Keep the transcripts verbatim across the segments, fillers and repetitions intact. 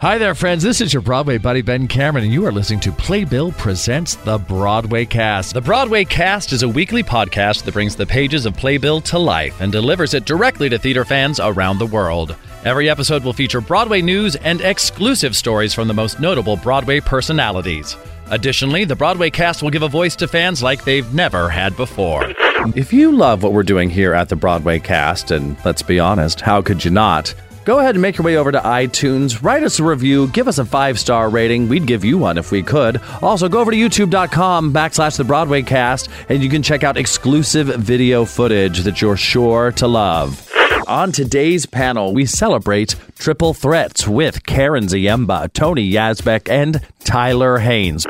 Hi there, friends. This is your Broadway buddy, Ben Cameron, and you are listening to Playbill Presents The Broadway Cast. The Broadway Cast is a weekly podcast that brings the pages of Playbill to life and delivers it directly to theater fans around the world. Every episode will feature Broadway news and exclusive stories from the most notable Broadway personalities. Additionally, the Broadway Cast will give a voice to fans like they've never had before. If you love what we're doing here at the Broadway Cast, and let's be honest, how could you not? Go ahead and make your way over to iTunes, write us a review, give us a five-star rating. We'd give you one if we could. Also, go over to youtube.com backslash the Broadway Cast, and you can check out exclusive video footage that you're sure to love. On today's panel, we celebrate Triple Threats with Karen Ziemba, Tony Yazbeck, and Tyler Hanes.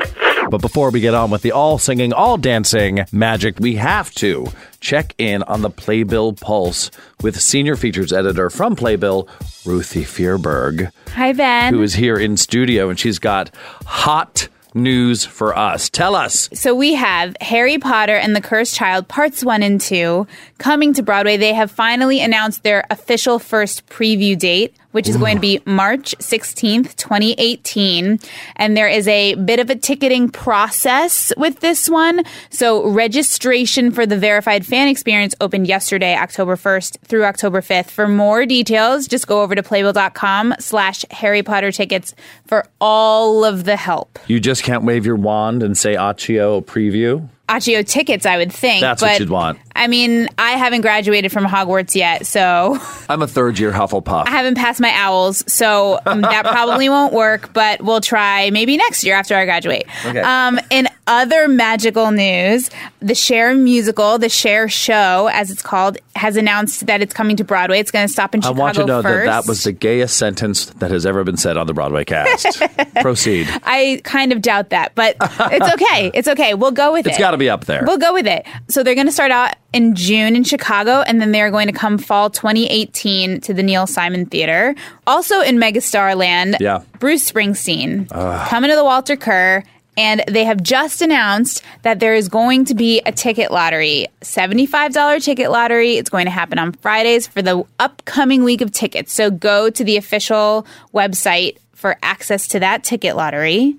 But before we get on with the all-singing, all-dancing magic, we have to check in on the Playbill Pulse with senior features editor from Playbill, Ruthie Fierberg. Hi, Ben. Who is here in studio, and she's got hot news for us. Tell us. So we have Harry Potter and the Cursed Child Parts one and two coming to Broadway. They have finally announced their official first preview date, which is going to be March sixteenth, twenty eighteen. And there is a bit of a ticketing process with this one. So registration for the Verified Fan Experience opened yesterday, October first through October fifth. For more details, just go over to Playbill.com slash Harry Potter tickets for all of the help. You just can't wave your wand and say Accio preview? Accio tickets, I would think. That's but, what you'd want. I mean, I haven't graduated from Hogwarts yet, so... I'm a third-year Hufflepuff. I haven't passed my owls, so um, that probably won't work, but we'll try maybe next year after I graduate. Okay. Um, in other magical news, the Cher musical, the Cher Show, as it's called, has announced that it's coming to Broadway. It's going to stop in Chicago first. I want you to know first. that that was the gayest sentence that has ever been said on the Broadway Cast. Proceed. I kind of doubt that, but it's okay. It's okay. We'll go with it's it. It's got to be up there. We'll go with it. So they're going to start out in June in Chicago, and then they're going to come fall twenty eighteen to the Neil Simon Theater. Also in Megastar Land, yeah. Bruce Springsteen uh. coming to the Walter Kerr. And they have just announced that there is going to be a ticket lottery, seventy-five dollars ticket lottery. It's going to happen on Fridays for the upcoming week of tickets. So go to the official website for access to that ticket lottery.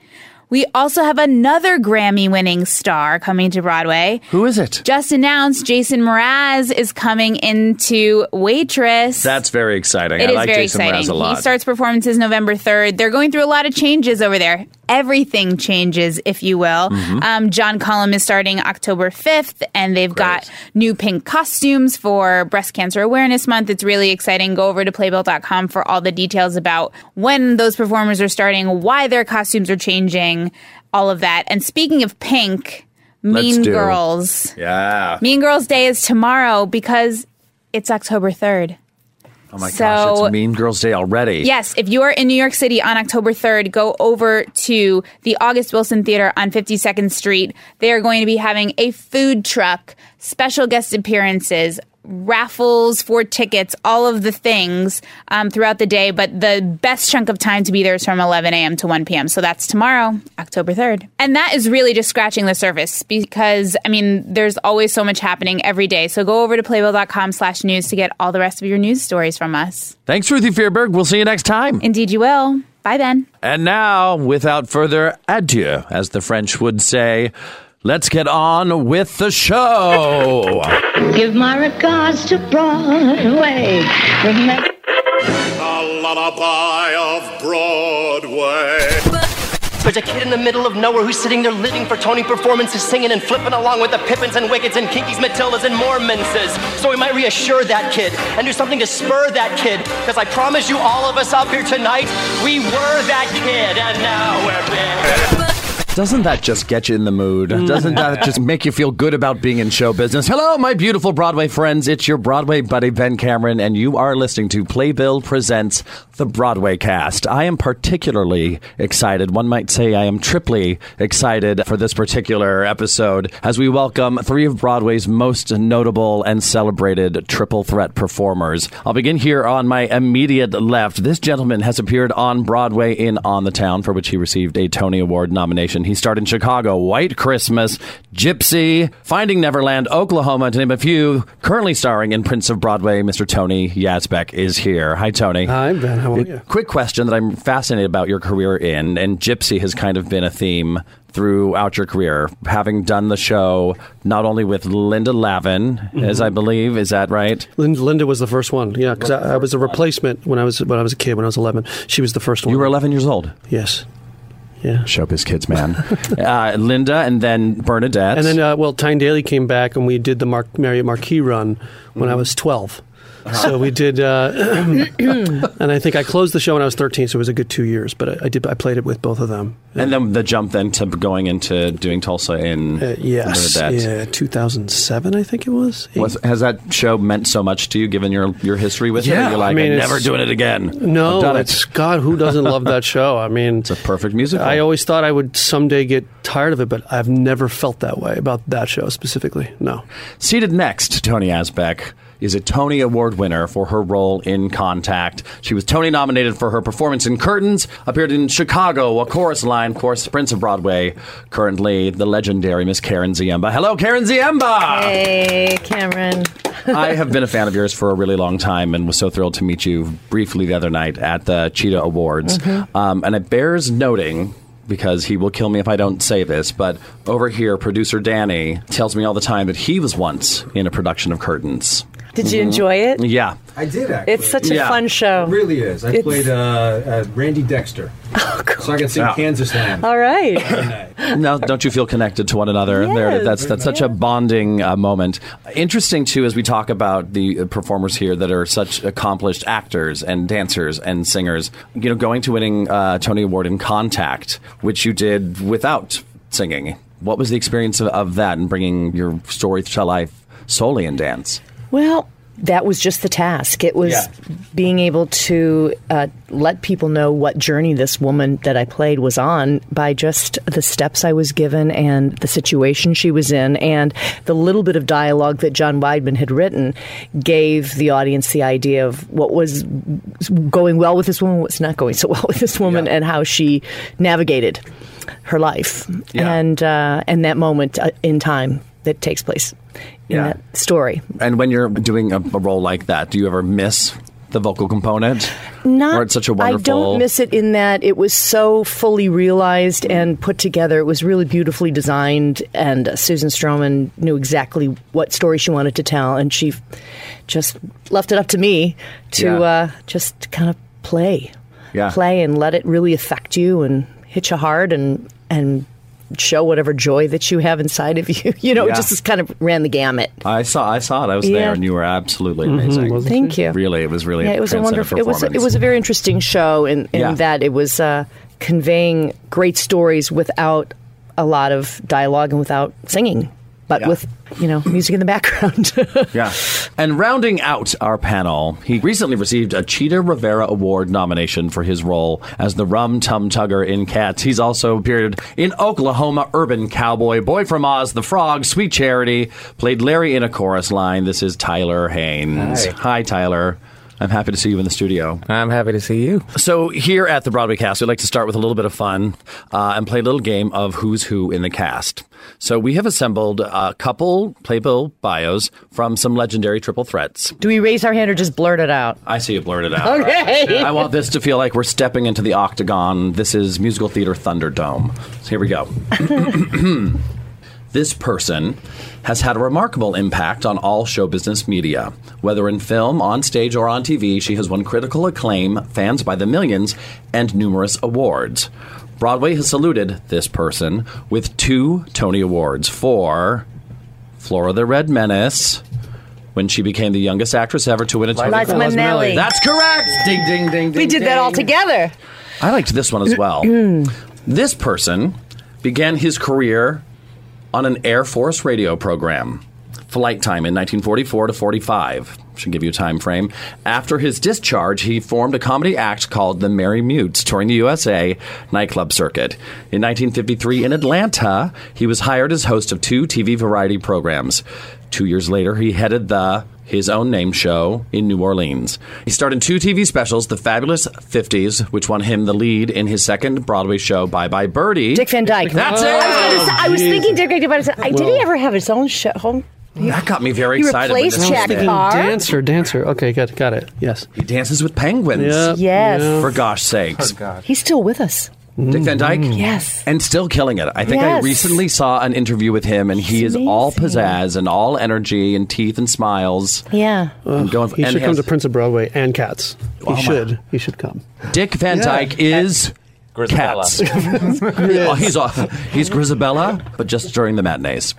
We also have another Grammy-winning star coming to Broadway. Who is it? Just announced Jason Mraz is coming into Waitress. That's very exciting. It I is like very Jason exciting. Mraz a lot. He starts performances November third. They're going through a lot of changes over there. Everything changes, if you will. Mm-hmm. Um, John Cullum is starting October fifth, and they've Great. got new pink costumes for Breast Cancer Awareness Month. It's really exciting. Go over to Playbill dot com for all the details about when those performers are starting, why their costumes are changing, all of that. And speaking of pink, Mean Girls. Yeah. Mean Girls Day is tomorrow because it's October third. Oh my so, gosh, it's Mean Girls Day already. Yes, if you are in New York City on October third, go over to the August Wilson Theater on fifty-second Street. They are going to be having a food truck, special guest appearances, raffles for tickets, all of the things um, throughout the day. But the best chunk of time to be there is from eleven a.m. to one p.m. So that's tomorrow, October third. And that is really just scratching the surface because, I mean, there's always so much happening every day. So go over to playbill dot com slash news to get all the rest of your news stories from us. Thanks, Ruthie Fairberg. We'll see you next time. Indeed you will. Bye then. And now, without further ado, as the French would say, let's get on with the show. Give my regards to Broadway. Remember the lullaby of Broadway. There's a kid in the middle of nowhere who's sitting there living for Tony performances, singing and flipping along with the Pippins and Wickets and Kinkies, Matildas and Mormonses. So we might reassure that kid and do something to spur that kid, because I promise you, all of us up here tonight, we were that kid, and now we're big. Doesn't that just get you in the mood? Doesn't that just make you feel good about being in show business? Hello, my beautiful Broadway friends. It's your Broadway buddy, Ben Cameron, and you are listening to Playbill Presents the Broadway Cast. I am particularly excited. One might say I am triply excited for this particular episode as we welcome three of Broadway's most notable and celebrated triple threat performers. I'll begin here on my immediate left. This gentleman has appeared on Broadway in On the Town, for which he received a Tony Award nomination. He starred in Chicago, White Christmas, Gypsy, Finding Neverland, Oklahoma, to name a few. Currently starring in Prince of Broadway, Mister Tony Yazbeck is here. Hi, Tony. Hi, Ben. How are you? Quick question that I'm fascinated about your career in, and Gypsy has kind of been a theme throughout your career, having done the show not only with Linda Lavin, mm-hmm. as I believe, is that right? Linda, Linda was the first one, yeah, because I, I was a replacement when I was when I was a kid, when I was eleven. She was the first one. You were eleven years old? Yes. Yeah. Showbiz kids, man. uh, Linda, and then Bernadette. And then, uh, well, Tyne Daly came back, and we did the Mar- Marriott Marquis run when mm-hmm. I was twelve. Uh-huh. So we did, uh, and I think I closed the show when I was thirteen, so it was a good two years, but I, I did. I played it with both of them. Yeah. And then the jump then to going into doing Tulsa in uh, yes, Bernadette. Yeah, two thousand seven, I think it was. was. Has that show meant so much to you, given your your history with yeah, it? You're like, I mean, I'm never doing it again. No, it's, it. God, who doesn't love that show? I mean, it's a perfect musical. I always thought I would someday get tired of it, but I've never felt that way about that show specifically, no. Seated next, Tony Yazbeck is a Tony Award winner for her role in Contact. She was Tony nominated for her performance in Curtains, appeared in Chicago, A Chorus Line, of course, Prince of Broadway, currently the legendary Miss Karen Ziemba. Hello, Karen Ziemba! Hey, Cameron. I have been a fan of yours for a really long time and was so thrilled to meet you briefly the other night at the Cheetah Awards. Mm-hmm. Um, and it bears noting, because he will kill me if I don't say this, but over here, producer Danny tells me all the time that he was once in a production of Curtains. Did you enjoy it? Yeah. I did, actually. It's such a yeah. fun show. It really is. I it's... played uh, uh, Randy Dexter. Oh, God. So I got to sing oh. Kansas Land. All right. Now, don't you feel connected to one another? Yes. There, that's that's such a bonding uh, moment. Interesting, too, as we talk about the performers here that are such accomplished actors and dancers and singers, you know, going to winning uh, Tony Award in Contact, which you did without singing. What was the experience of, of that and bringing your story to life solely in dance? Well, that was just the task. It was yeah. being able to uh, let people know what journey this woman that I played was on by just the steps I was given and the situation she was in. And the little bit of dialogue that John Weidman had written gave the audience the idea of what was going well with this woman, what's not going so well with this woman, yeah. and how she navigated her life. Yeah. And, uh, and that moment in time that takes place. In yeah. that story. And when you're doing a, a role like that, do you ever miss the vocal component? Not. Or it's such a wonderful... I don't miss it in that it was so fully realized and put together. It was really beautifully designed, and uh, Susan Stroman knew exactly what story she wanted to tell, and she just left it up to me to yeah. uh, just kind of play. Yeah. Play and let it really affect you and hit you hard and... and show whatever joy that you have inside of you. You know, yeah. just kind of ran the gamut. I saw, I saw it. I was yeah. there, and you were absolutely amazing. Mm-hmm. Thank you. Really, it was really. Yeah, it was a wonderful. It was. A, it was a very interesting show in, in yeah. that it was uh, conveying great stories without a lot of dialogue and without singing. but yeah. with, you know, music in the background. Yeah. And rounding out our panel, he recently received a Cheetah Rivera Award nomination for his role as the Rum Tum Tugger in Cats. He's also appeared in Oklahoma, Urban Cowboy, Boy From Oz, The Frog, Sweet Charity, played Larry in A Chorus Line. This is Tyler Hanes. Hi, Hi Tyler. I'm happy to see you in the studio. I'm happy to see you. So here at the Broadway Cast, we'd like to start with a little bit of fun uh, and play a little game of who's who in the cast. So we have assembled a couple Playbill bios from some legendary triple threats. Do we raise our hand or just blurt it out? I see you blurt it out. Okay. I want this to feel like we're stepping into the octagon. This is musical theater Thunderdome. So here we go. This person has had a remarkable impact on all show business media. Whether in film, on stage, or on T V, she has won critical acclaim, fans by the millions, and numerous awards. Broadway has saluted this person with two Tony Awards for Flora the Red Menace, when she became the youngest actress ever to win a Tony. Liza Minnelli. That's correct! Ding, ding, ding, ding, ding. We did that all together. I liked this one as well. This person began his career on an Air Force radio program, flight time in nineteen forty-four to forty-five. Should give you a time frame. After his discharge, he formed a comedy act called The Merry Mutes, touring the U S A nightclub circuit. In nineteen fifty-three, in Atlanta, he was hired as host of two T V variety programs. Two years later, he headed the His Own Name show in New Orleans. He starred in two T V specials, The Fabulous fifties, which won him the lead in his second Broadway show, Bye Bye Birdie. Dick Van Dyke. That's oh, it. I was, say, I was thinking Dick Van Dyke, but I said, well, did he ever have his own show? Home? He, that got me very he excited. He replaced Jack Carr. Dancer, dancer. Okay, got, got it. Yes. He dances with penguins. Yep. Yes. Yep. For gosh sakes. Oh, God. He's still with us. Dick Van Dyke? Mm. Yes. And still killing it. I think yes. I recently saw an interview with him, and he it's is amazing. All pizzazz and all energy and teeth and smiles. Yeah. Uh, going for, he should he come has, to Prince of Broadway and Cats. He oh should. He should come. Dick Van yeah. Dyke is Grisabella. Cats. Yes. He's, uh, he's Grisabella, but just during the matinees.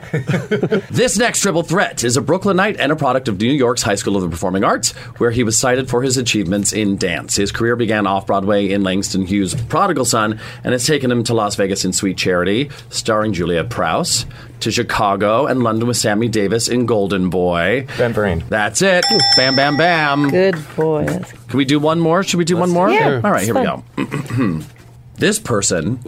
This next triple threat is a Brooklynite and a product of New York's High School of the Performing Arts, where he was cited for his achievements in dance. His career began off-Broadway in Langston Hughes' Prodigal Son, and has taken him to Las Vegas in Sweet Charity, starring Julia Prowse, to Chicago and London with Sammy Davis in Golden Boy. Bam, bam. That's it. Ooh. Bam, bam, bam. Good boy. Can we do one more? Should we do Let's, one more? Yeah. All right, here fun. We go. This person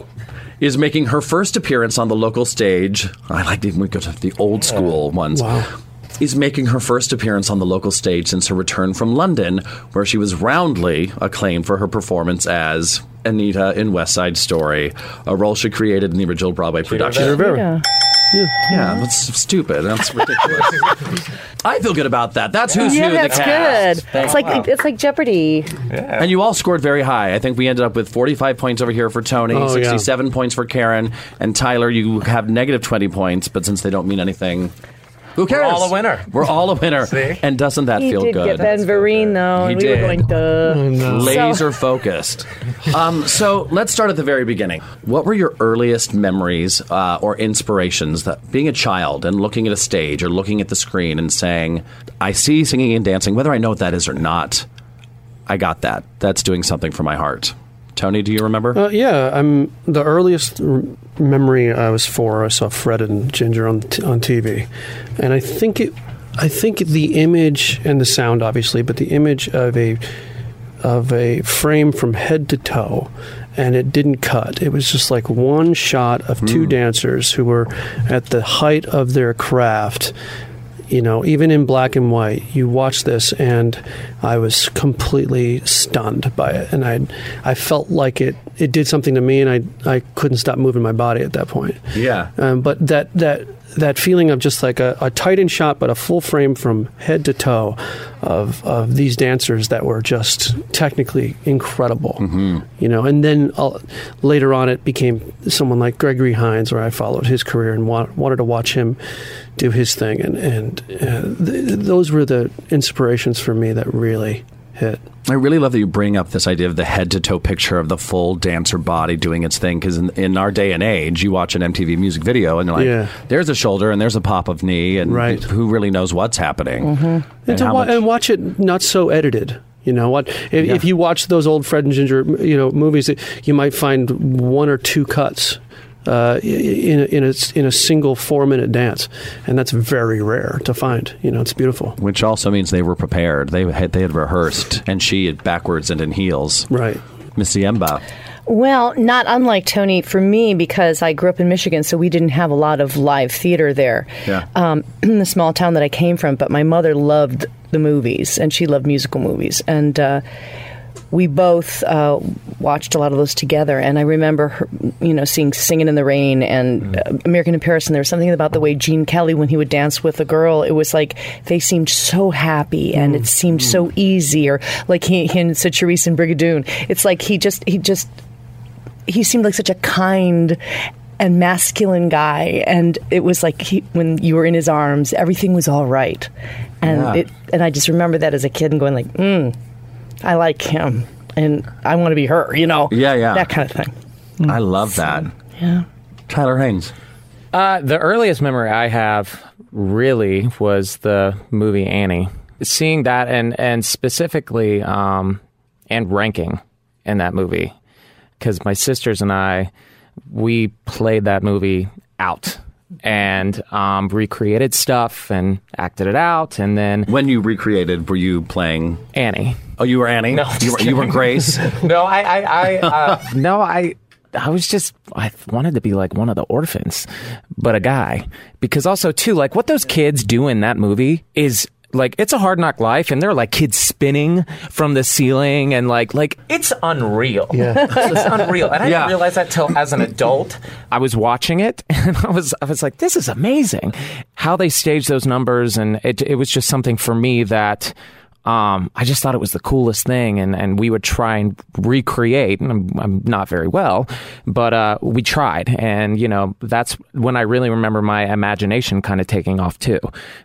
is making her first appearance on the local stage. I like even we go to the old school ones. Wow. Is making her first appearance on the local stage since her return from London, where she was roundly acclaimed for her performance as Anita in West Side Story, a role she created in the original Broadway Cheetah production. Rivera. Yeah. yeah, that's stupid. That's ridiculous. I feel good about that. That's who's yeah, who. Yeah, that's the cast. Good. Thanks. It's like wow. it's like Jeopardy. Yeah. And you all scored very high. I think we ended up with forty-five points over here for Tony, oh, sixty-seven yeah. points for Karen, and Tyler. You have negative twenty points, but since they don't mean anything, who cares? We're all a winner. We're all a winner. See? And doesn't that he feel good? He did get Ben Vereen, though. He we did. Were going to oh, no. laser so. focused. um, so let's start at the very beginning. What were your earliest memories uh, or inspirations that being a child and looking at a stage or looking at the screen and saying, "I see singing and dancing, whether I know what that is or not. I got that. That's doing something for my heart." Tony, do you remember? Uh, yeah, I'm the earliest r- memory I was four. I saw Fred and Ginger on t- on T V, and I think it, I think the image and the sound, obviously, but the image of a of a frame from head to toe, and it didn't cut. It was just like one shot of mm. two dancers who were at the height of their craft. You know, even in black and white, you watch this, and I was completely stunned by it. And I I felt like it, it did something to me, and I I couldn't stop moving my body at that point. Yeah. Um, but that, that that feeling of just like a, a tight-in shot, but a full frame from head to toe of, of these dancers that were just technically incredible. Mm-hmm. You know, and then I'll, later on it became someone like Gregory Hines, where I followed his career and wa- wanted to watch him do his thing, and and uh, th- those were the inspirations for me that really hit. I really love that you bring up this idea of the head-to-toe picture of the full dancer body doing its thing, because in, in our day and age, you watch an M T V music video, and you're like, yeah. there's a shoulder, and there's a pop of knee, and right. who really knows what's happening? Mm-hmm. And, and, to wa- and watch it not so edited. You know what? If, yeah. if you watch those old Fred and Ginger you know, movies, you might find one or two cuts uh, in a, in a, in a single four-minute dance, and that's very rare to find. You know, it's beautiful. Which also means they were prepared. They had they had rehearsed, and she had backwards and in heels. Right, Miss Ziemba. Well, not unlike Tony for me, because I grew up in Michigan, so we didn't have a lot of live theater there. Yeah. Um, in the small town that I came from, but my mother loved the movies, and she loved musical movies, and uh, we both uh, watched a lot of those together. And I remember, her, you know, seeing Singin' in the Rain and mm-hmm. uh, American in Paris, and there was something about the way Gene Kelly, when he would dance with a girl, it was like they seemed so happy, and mm-hmm. it seemed mm-hmm. so easy. Or like he, he and Cerise and Brigadoon, it's like he just he just. He seemed like such a kind and masculine guy, and it was like he, when you were in his arms, everything was all right. And yeah. it, and I just remember that as a kid and going like, mm, I like him, and I want to be her, you know? Yeah, yeah. That kind of thing. Mm. I love that. So, yeah. Tyler Hanes. Uh, the earliest memory I have really was the movie Annie. Seeing that and, and specifically, um, and ranking in that movie. Because my sisters and I, we played that movie out and um, recreated stuff and acted it out. And then when you recreated, were you playing Annie? Oh, you were Annie. No, you were, you were Grace. no, I, I, I uh, no, I, I was just I wanted to be like one of the orphans, but a guy. Because also too, like what those kids do in that movie is. Like, it's a Hard Knock Life, and they're, like, kids spinning from the ceiling, and, like, like it's unreal. Yeah. It's unreal. And I yeah. didn't realize that till as an adult. I was watching it, and I was I was like, this is amazing. How they staged those numbers, and it it was just something for me that um, I just thought it was the coolest thing, and, and we would try and recreate, and I'm, I'm not very well, but uh, we tried, and, you know, that's when I really remember my imagination kind of taking off, too,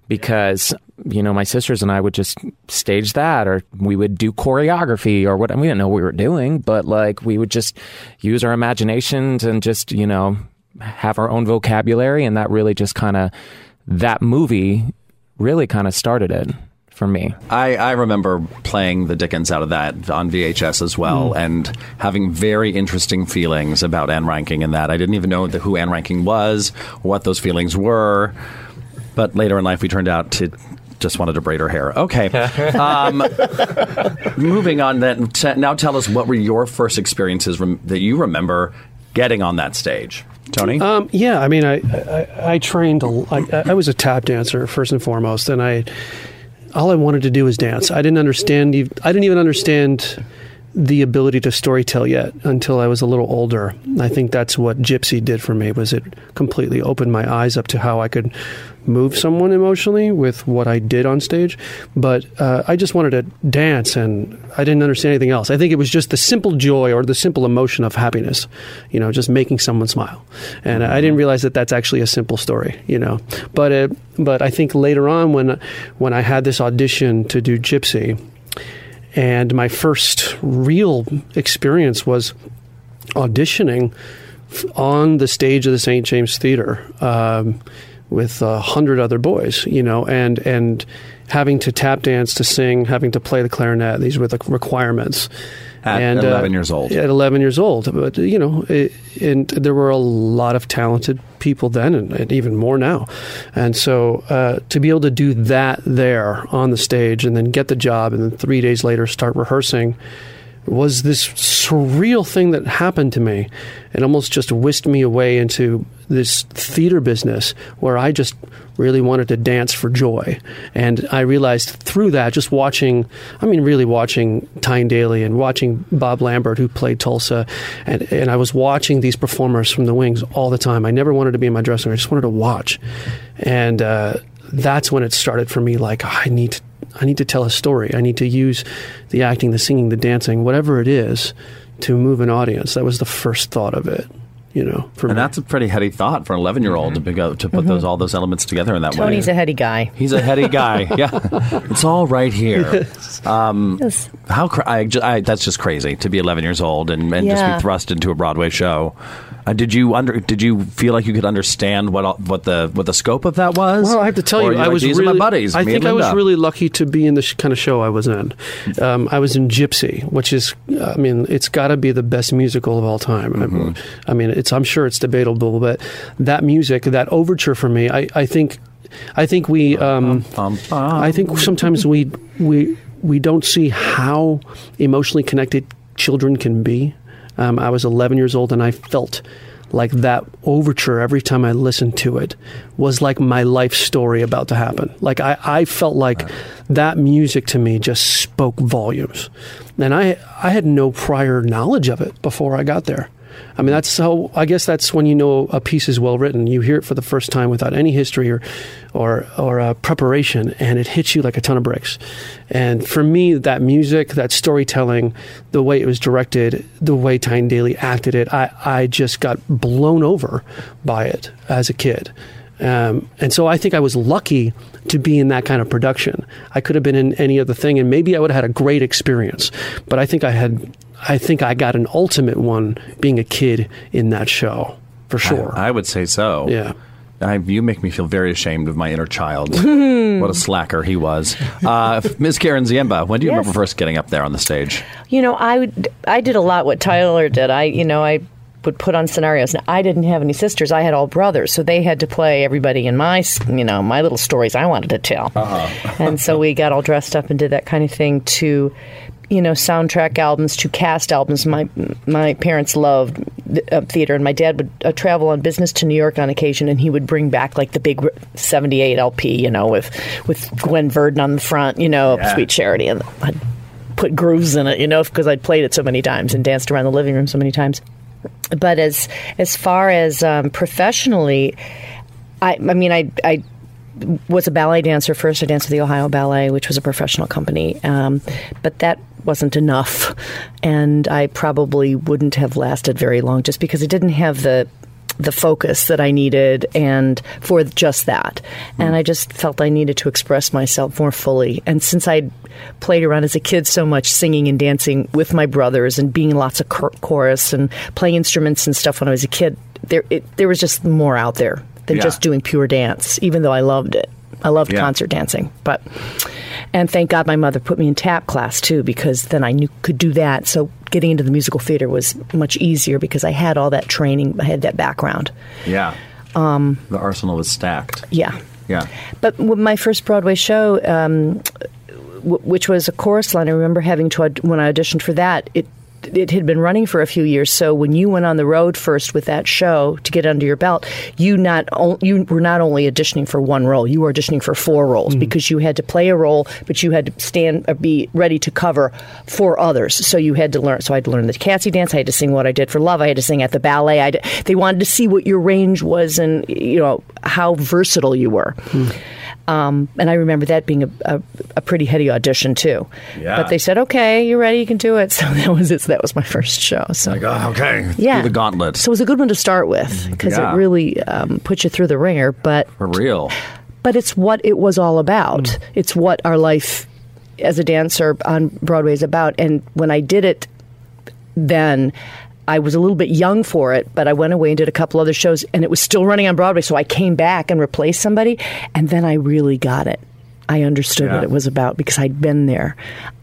because... You know, my sisters and I would just stage that, or we would do choreography or what. We didn't know what we were doing, but like we would just use our imaginations and just, you know, have our own vocabulary. And that really just kind of, that movie really kind of started it for me. I, I remember playing the Dickens out of that on V H S as well, mm. and having very interesting feelings about Anne Reinking and that. I didn't even know the, who Anne Reinking was, what those feelings were. But later in life, we turned out to... Just wanted to braid her hair. Okay. Um, moving on then. T- now tell us, what were your first experiences rem- that you remember getting on that stage? Tony? Um, yeah. I mean, I I, I trained. A, I, I was a tap dancer first and foremost, and I all I wanted to do was dance. I didn't understand. I didn't even understand the ability to storytell yet until I was a little older. I think that's what Gypsy did for me, was it completely opened my eyes up to how I could move someone emotionally with what I did on stage. But uh, I just wanted to dance, and I didn't understand anything else. I think it was just the simple joy or the simple emotion of happiness, you know, just making someone smile. And I didn't realize that that's actually a simple story, you know. But it, but I think later on when when I had this audition to do Gypsy, and my first real experience was auditioning on the stage of the Saint James Theater um, with a hundred other boys, you know, and and having to tap dance, to sing, having to play the clarinet. These were the requirements. At and, eleven uh, years old. At eleven years old. But, you know, it, and there were a lot of talented people then, and, and even more now. And so uh, to be able to do that there on the stage and then get the job and then three days later start rehearsing was this surreal thing that happened to me. It almost just whisked me away into this theater business where I just really wanted to dance for joy. And I realized through that, just watching, I mean, really watching Tyne Daly and watching Bob Lambert, who played Tulsa, and, and I was watching these performers from the wings all the time. I never wanted to be in my dressing room. I just wanted to watch. And uh, that's when it started for me, like, oh, I need to I need to tell a story. I need to use the acting, the singing, the dancing, whatever it is, to move an audience. That was the first thought of it. You know, for and me. That's a pretty heady thought for an eleven-year-old mm-hmm. to go, to put mm-hmm. those all those elements together in that Tony's way. Tony's a heady guy. He's a heady guy. Yeah, it's all right here. Yes. Um, yes. How cra- I, I, that's just crazy to be eleven years old and, and yeah. just be thrust into a Broadway show. Uh, did you under? Did you feel like you could understand what what the what the scope of that was? Well, I have to tell or you, I like, was really, my buddies. I think I was really lucky to be in the sh- kind of show I was in. Um, I was in Gypsy, which is, I mean, it's got to be the best musical of all time. Mm-hmm. I, I mean, it's I'm sure it's debatable, but that music, that overture for me, I, I think, I think we, um, I think sometimes we we we don't see how emotionally connected children can be. Um, I was eleven years old, and I felt like that overture, every time I listened to it, was like my life story about to happen. Like, I, I felt like right. that music to me just spoke volumes. And I I had no prior knowledge of it before I got there. I mean, that's how, I guess that's when you know a piece is well written. You hear it for the first time without any history or or, or uh, preparation, and it hits you like a ton of bricks. And for me, that music, that storytelling, the way it was directed, the way Tyne Daly acted it, I, I just got blown over by it as a kid. Um, and so I think I was lucky to be in that kind of production. I could have been in any other thing, and maybe I would have had a great experience. But I think I had... I think I got an ultimate one being a kid in that show, for sure. I, I would say so. Yeah. I, you make me feel very ashamed of my inner child. What a slacker he was. Uh, Miz Karen Ziemba, when do you yes. remember first getting up there on the stage? You know, I, would, I did a lot what Tyler did. I, you know, I... would put on scenarios. Now, I didn't have any sisters. I had all brothers, so they had to play everybody in my, you know, my little stories I wanted to tell. Uh-huh. And so we got all dressed up and did that kind of thing to, you know, soundtrack albums, to cast albums. My my parents loved uh, theater, and my dad would uh, travel on business to New York on occasion, and he would bring back like the big seventy-eight L P, you know, with with Gwen Verdon on the front, you know, yeah. Sweet Charity, and I'd put grooves in it, you know, because I'd played it so many times and danced around the living room so many times. But as as far as um, professionally, I, I mean, I, I was a ballet dancer first. I danced with the Ohio Ballet, which was a professional company. Um, but that wasn't enough. And I probably wouldn't have lasted very long just because it didn't have the the focus that I needed and for just that. Mm. And I just felt I needed to express myself more fully. And since I'd played around as a kid so much, singing and dancing with my brothers and being lots of cor- chorus and playing instruments and stuff when I was a kid, there it, there was just more out there than yeah. just doing pure dance, even though I loved it. I loved yeah. concert dancing. But and thank God my mother put me in tap class, too, because then I knew could do that. So getting into the musical theater was much easier because I had all that training. I had that background. Yeah. Um, the arsenal was stacked. Yeah. Yeah. But my first Broadway show, um, w- which was A Chorus Line, I remember having to, aud- when I auditioned for that, it it had been running for a few years. So when you went on the road first with that show to get under your belt, you not o- you were not only auditioning for one role, you were auditioning for four roles mm. because you had to play a role, but you had to stand or be ready to cover four others. So you had to learn. So I had to learn the Catsy dance. I had to sing What I Did for Love. I had to sing at the ballet. I did, they wanted to see what your range was and, you know, how versatile you were. Mm. Um, and I remember that being a, a, a pretty heady audition, too. Yeah. But they said, okay, you're ready, you can do it. So that was it. So that was my first show. So like, oh, okay, yeah. through the gauntlet. So it was a good one to start with because yeah. it really um, put you through the ringer. But for real. But it's what it was all about. Mm. It's what our life as a dancer on Broadway is about. And when I did it then, I was a little bit young for it, but I went away and did a couple other shows, and it was still running on Broadway, so I came back and replaced somebody, and then I really got it. I understood yeah. what it was about because I'd been there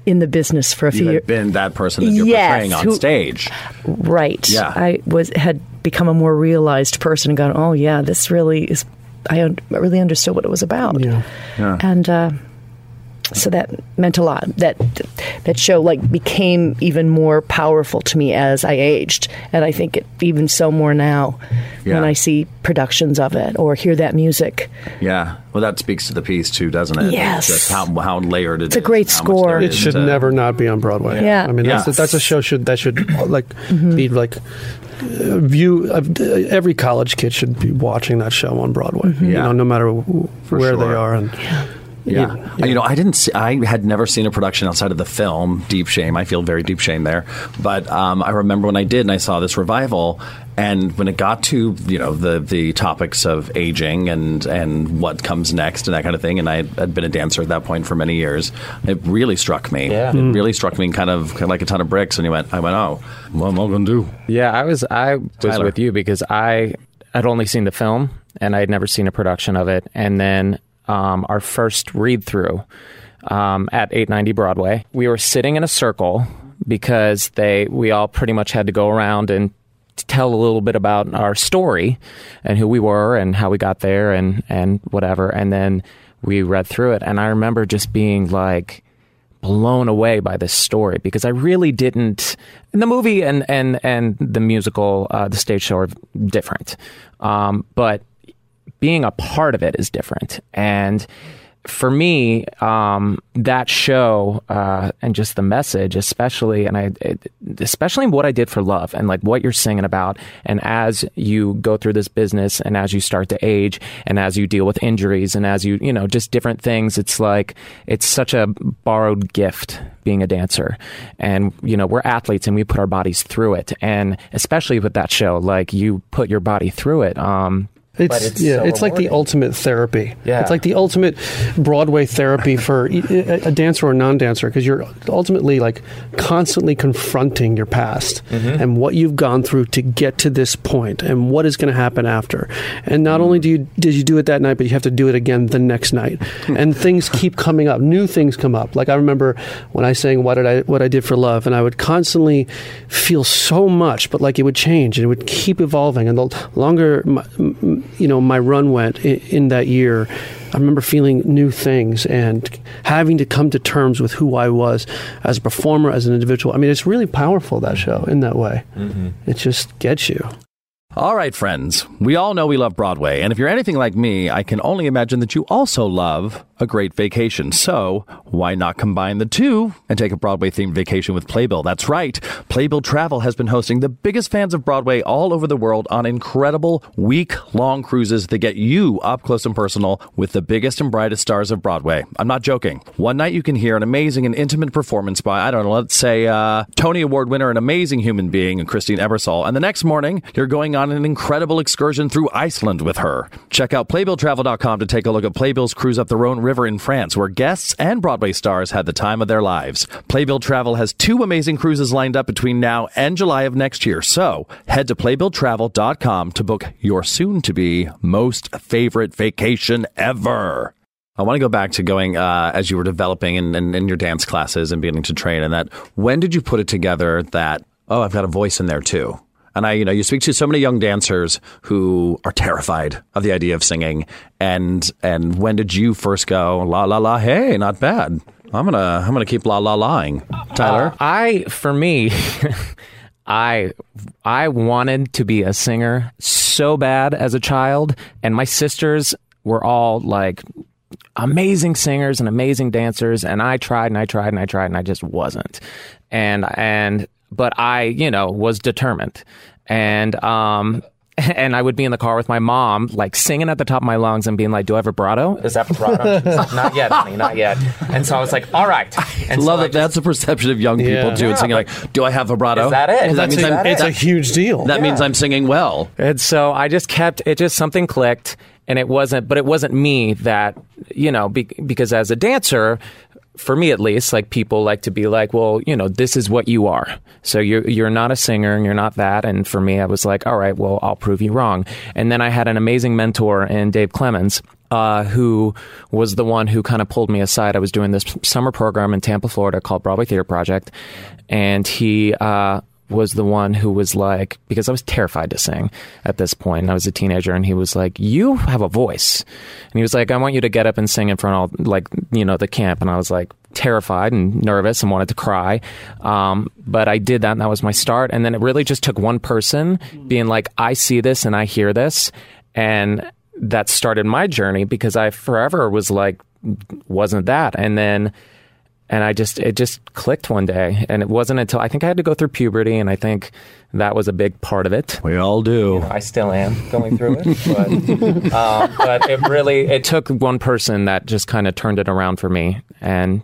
in the business for a you few years. You had been that person that you're yes, portraying on who, stage. Right. Yeah. I was had become a more realized person and gone, oh, yeah, this really is, I, un- I really understood what it was about. Yeah. yeah. And uh, so that meant a lot. That that show like became even more powerful to me as I aged, and I think it even so more now yeah. when I see productions of it or hear that music. Yeah, well, that speaks to the piece too, doesn't it? Yes, just how how layered it it's is. It's a great score. It should to... never not be on Broadway. Yeah, yeah. I mean yeah. that's that's a show should that should like mm-hmm. be like. Uh, view uh, every college kid should be watching that show on Broadway. Mm-hmm. Yeah. You know, no matter w- where sure. they are and. Yeah. Yeah. You, you, know. you know, I didn't see, I had never seen a production outside of the film, Deep Shame. I feel very deep shame there. But um, I remember when I did and I saw this revival, and when it got to, you know, the, the topics of aging and, and what comes next and that kind of thing, and I had been a dancer at that point for many years, it really struck me. Yeah. Mm. It really struck me kind of, kind of like a ton of bricks. And you went, I went, oh, what am I going to do? Yeah, I was, I was Tyler. with you because I had only seen the film and I had never seen a production of it. And then um, our first read-through um, at eight ninety Broadway, we were sitting in a circle because they we all pretty much had to go around and tell a little bit about our story and who we were and how we got there and, and whatever. And then we read through it. And I remember just being like blown away by this story because I really didn't. And the movie and, and, and the musical, uh, the stage show are different. Um, but being a part of it is different. And for me, um, that show uh, and just the message, especially, and I, it, especially what I did for love and like what you're singing about. And as you go through this business and as you start to age and as you deal with injuries and as you, you know, just different things, it's like, it's such a borrowed gift being a dancer. And, you know, we're athletes and we put our bodies through it. And especially with that show, like you put your body through it. Um, It's, it's yeah, so it's rewarding. Like the ultimate therapy. Yeah. It's like the ultimate Broadway therapy for a dancer or non-dancer, because you're ultimately like constantly confronting your past mm-hmm. and what you've gone through to get to this point and what is going to happen after. And not mm-hmm. only do you did you do it that night, but you have to do it again the next night. And things keep coming up. New things come up. Like I remember when I sang "What Did I What I Did for Love," and I would constantly feel so much, but like it would change and it would keep evolving. And the longer my, you know, my run went in, in that year, I remember feeling new things and having to come to terms with who I was as a performer, as an individual. I mean, it's really powerful, that show, in that way. Mm-hmm. It just gets you. All right, friends, we all know we love Broadway. And if you're anything like me, I can only imagine that you also love a great vacation. So why not combine the two and take a Broadway-themed vacation with Playbill? That's right. Playbill Travel has been hosting the biggest fans of Broadway all over the world on incredible week-long cruises that get you up close and personal with the biggest and brightest stars of Broadway. I'm not joking. One night you can hear an amazing and intimate performance by, I don't know, let's say uh, Tony Award winner, an amazing human being, Christine Ebersole. And the next morning, you're going on an incredible excursion through Iceland with her. Check out Playbill Travel dot com to take a look at Playbill's Cruise Up the Rhone River in France, where guests and Broadway stars had the time of their lives. Playbill Travel has two amazing cruises lined up between now and July of next year, so head to Playbill Travel dot com to book your soon-to-be most favorite vacation ever. I want to go back to going uh, as you were developing in, in, in your dance classes and beginning to train and that. When did you put it together that, oh, I've got a voice in there too? And I, you know, you speak to so many young dancers who are terrified of the idea of singing. And and when did you first go, la, la, la, hey, not bad. I'm going to I'm gonna keep la, la, la-ing. Tyler? Uh, I, for me, I I wanted to be a singer so bad as a child. And my sisters were all like amazing singers and amazing dancers. And I tried and I tried and I tried and I just wasn't. And and... But I, you know, was determined, and um, and I would be in the car with my mom, like singing at the top of my lungs and being like, "Do I have a vibrato? Is that vibrato?" Like, not yet, honey, not yet. And so I was like, "All right." And I love so it. Just, that's a perception of young people yeah. too. Yeah, it's singing like, "Do I have vibrato? Is that it?" That means that it's that, a huge deal. That yeah. means I'm singing well. And so I just kept it. Just something clicked, and it wasn't. But it wasn't me that you know, be, because as a dancer. For me, at least, like people like to be like, well, you know, this is what you are. So you're, you're not a singer and you're not that. And for me, I was like, all right, well, I'll prove you wrong. And then I had an amazing mentor in Dave Clemens, uh, who was the one who kind of pulled me aside. I was doing this summer program in Tampa, Florida called Broadway Theater Project. And he, uh, was the one who was like, because I was terrified to sing at this point, and I was a teenager, and he was like, you have a voice. And he was like, I want you to get up and sing in front of, all, like, you know, the camp. And I was like terrified and nervous and wanted to cry. Um, but I did that, and that was my start. And then it really just took one person being like, I see this and I hear this. And that started my journey because I forever was like, wasn't that. And then And I just, it just clicked one day. And it wasn't until, I think I had to go through puberty, and I think that was a big part of it. We all do. You know, I still am going through it. But, um, but it really, it took one person that just kind of turned it around for me, and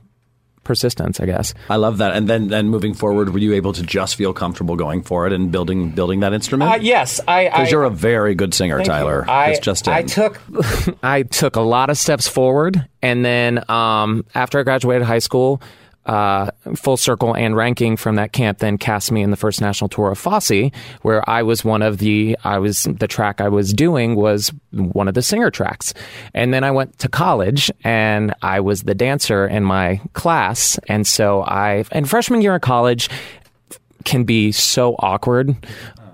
persistence, I guess. I love that. And then, then moving forward, were you able to just feel comfortable going for it and building, building that instrument? Uh, yes. I, because you're a very good singer, Tyler. I, it's just I took, I took a lot of steps forward. And then, um, after I graduated high school, uh, Full Circle and Ranking from that camp then cast me in the first national tour of Fosse, where I was one of the, I was, the track I was doing was one of the singer tracks. And then I went to college and I was the dancer in my class. And so I, and freshman year in college can be so awkward,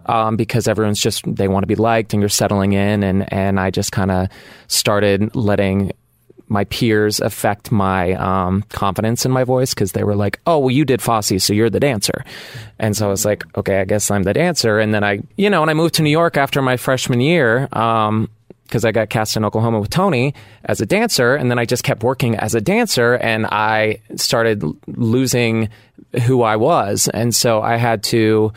um, because everyone's just, they want to be liked and you're settling in. And, and I just kind of started letting my peers affect my um, confidence in my voice, because they were like, oh, well, you did Fosse, so you're the dancer. And so I was like, okay, I guess I'm the dancer. And then I, you know, and I moved to New York after my freshman year, um, because I got cast in Oklahoma with Tony as a dancer. And then I just kept working as a dancer, and I started losing who I was. And so I had to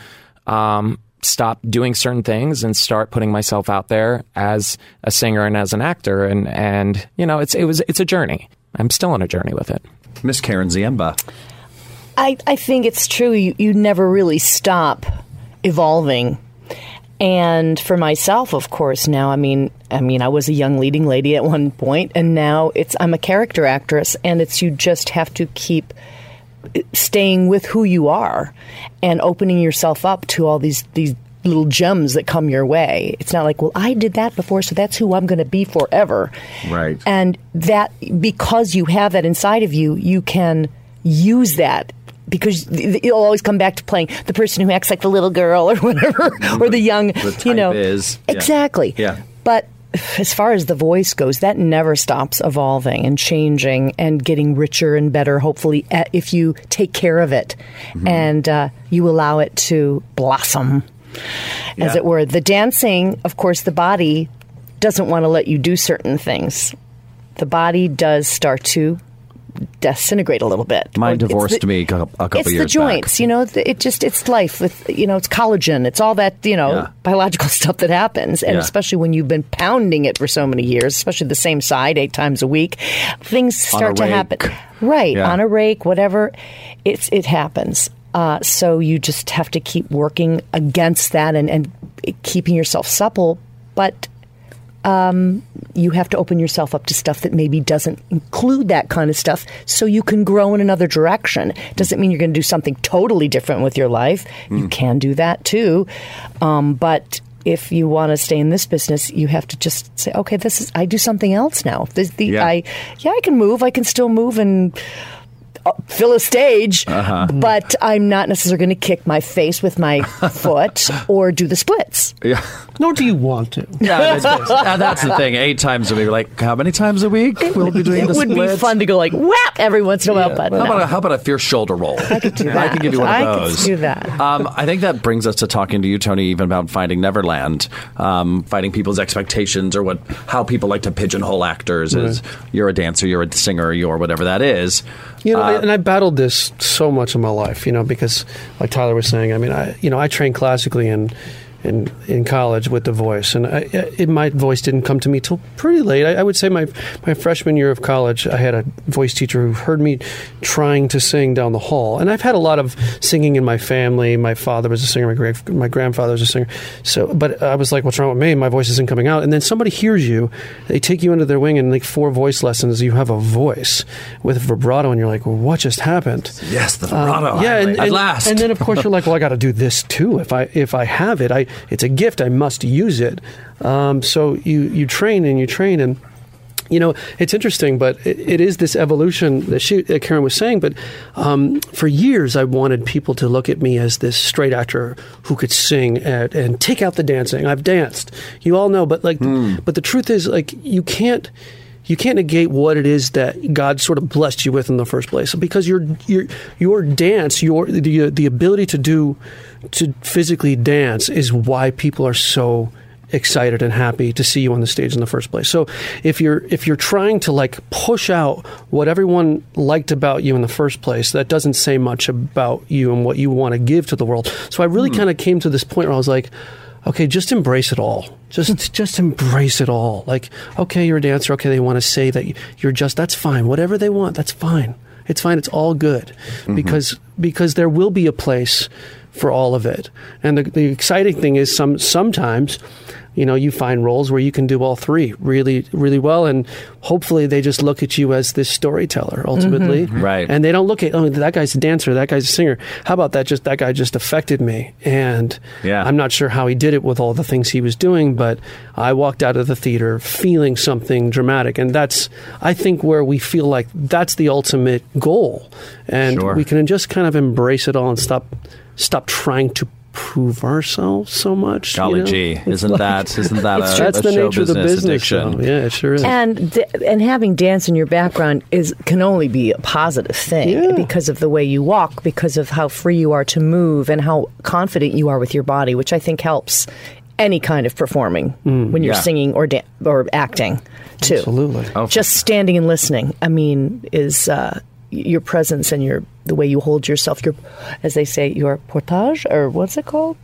um, stop doing certain things and start putting myself out there as a singer and as an actor. And, and you know, it's, it was, it's a journey. I'm still on a journey with it. Miss Karen Ziemba. I, I think it's true. You, you never really stop evolving. And for myself, of course, now, I mean, I mean, I was a young leading lady at one point, and now it's, I'm a character actress, and it's, you just have to keep staying with who you are and opening yourself up to all these, these little gems that come your way. It's not like, well, I did that before, so that's who I'm going to be forever. Right. And that, because you have that inside of you, you can use that, because you'll always come back to playing the person who acts like the little girl or whatever, or the young, the type, you know, is. Yeah. Exactly. Yeah. But as far as the voice goes, that never stops evolving and changing and getting richer and better, hopefully, if you take care of it, mm-hmm. and uh, you allow it to blossom, yeah. as it were. The dancing, of course, the body doesn't want to let you do certain things. The body does start to disintegrate a little bit. Mine divorced the, me a couple it's years It's the joints, back. You know, it just, it's life with, you know, it's collagen. It's all that, you know, yeah. biological stuff that happens. And yeah. especially when you've been pounding it for so many years, especially the same side eight times a week, things start to happen. Right. Yeah. On a rake, whatever, it's, it happens. Uh, so you just have to keep working against that and, and keeping yourself supple. But Um, you have to open yourself up to stuff that maybe doesn't include that kind of stuff, so you can grow in another direction. Doesn't mean you're going to do something totally different with your life. Mm. You can do that too. Um, but if you want to stay in this business, you have to just say, okay, this is, I do something else now. This, the, yeah. I, yeah, I can move. I can still move and fill a stage, uh-huh. but I'm not necessarily going to kick my face with my foot or do the splits. Yeah. Nor do you want to. Yeah, that's, that's the thing. Eight times a week. Like, how many times a week we'll be doing the splits? It would be fun to go like, whap, every once in a while. Yeah. But how, no. about a, how about a fierce shoulder roll? I could do that. I could give you one of those. I could do that. Um, I think that brings us to talking to you, Tony, even about Finding Neverland, um, fighting people's expectations, or what, how people like to pigeonhole actors right. as you're a dancer, you're a singer, you're whatever that is. You know, uh, and I battled this so much in my life, you know, because like Tyler was saying, I mean, I, you know, I trained classically in, in, in college with the voice, and I, it, my voice didn't come to me till pretty late. I, I would say my, my freshman year of college, I had a voice teacher who heard me trying to sing down the hall. And I've had a lot of singing in my family. My father was a singer. My great, my grandfather was a singer. So, but I was like, what's wrong with me? My voice isn't coming out. And then somebody hears you. They take you under their wing, and like four voice lessons, you have a voice with vibrato, and you're like, well, what just happened? Yes, the vibrato. Um, yeah, and, and, at last. And then, of course, you're like, well, I got to do this too. If I, if I have it, I, it's a gift. I must use it. Um, so you, you train and you train, and you know, it's interesting, but it, it is this evolution that, she, that Karen was saying. But um, for years, I wanted people to look at me as this straight actor who could sing and, and take out the dancing. I've danced, you all know, but like, mm. but the truth is, like, you can't. You can't negate what it is that God sort of blessed you with in the first place, because your your your dance, your the the ability to do to physically dance is why people are so excited and happy to see you on the stage in the first place. So if you're if you're trying to like push out what everyone liked about you in the first place, that doesn't say much about you and what you want to give to the world. So I really mm. kind of came to this point where I was like, okay, just embrace it all. Just just embrace it all. Like, okay, you're a dancer. Okay, they want to say that you're just, that's fine. Whatever they want, that's fine. It's fine. It's all good. Mm-hmm. Because because there will be a place for all of it. And the, the exciting thing is some sometimes, you know, you find roles where you can do all three really, really well. And hopefully they just look at you as this storyteller ultimately. Mm-hmm. Right. And they don't look at, oh, that guy's a dancer, that guy's a singer. How about that? Just that guy just affected me. And yeah. I'm not sure how he did it with all the things he was doing, but I walked out of the theater feeling something dramatic. And that's, I think, where we feel like that's the ultimate goal. And sure. we can just kind of embrace it all and stop, stop trying to prove ourselves so much. Golly, you know? Gee, isn't like, that isn't that a, that's a the show nature of the business addiction? Yeah, it sure is. And and having dance in your background is can only be a positive thing yeah. because of the way you walk, because of how free you are to move, and how confident you are with your body, which I think helps any kind of performing mm, when you're yeah. singing or da- or acting too. Absolutely, oh, just standing and listening. I mean, is. Uh, Your presence and your the way you hold yourself, your, as they say, your portage, or what's it called?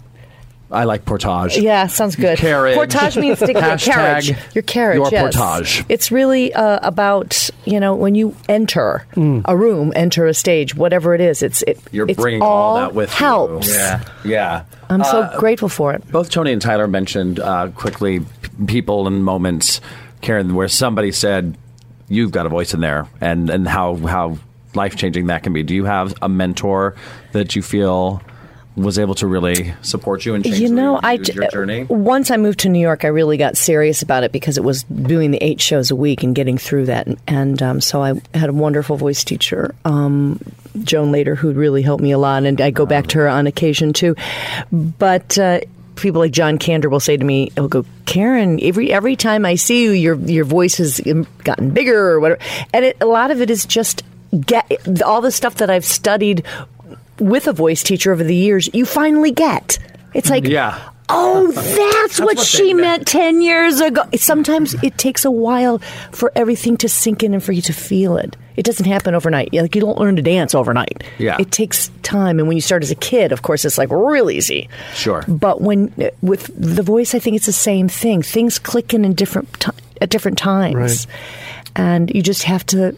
I like portage. Yeah, sounds good. Carriage. Portage means to, your carriage. Your carriage, your yes. portage. It's really uh, about, you know, when you enter mm. a room, enter a stage, whatever it is, it's it, You're it's bringing all, all that with helps. You. Yeah, yeah. I'm so uh, grateful for it. Both Tony and Tyler mentioned uh, quickly people and moments, Karen, where somebody said, you've got a voice in there, and, and how how... life-changing that can be. Do you have a mentor that you feel was able to really support you and change you know, I, your journey? Once I moved to New York, I really got serious about it because it was doing the eight shows a week and getting through that. And, and um, so I had a wonderful voice teacher, um, Joan Lader, who really helped me a lot. And I go back to her on occasion, too. But... Uh, people like John Kander will say to me, he'll go, Karen, every every time I see you, your your voice has gotten bigger or whatever. And it, a lot of it is just get all the stuff that I've studied with a voice teacher over the years, you finally get. It's like, yeah. oh, that's, that's what, what she meant ten years ago. Sometimes it takes a while for everything to sink in and for you to feel it. It doesn't happen overnight. Like, you don't learn to dance overnight. Yeah. It takes time. And when you start as a kid, of course, it's like real easy. Sure. But when with the voice, I think it's the same thing. Things click in, in different t- at different times. Right. And you just have to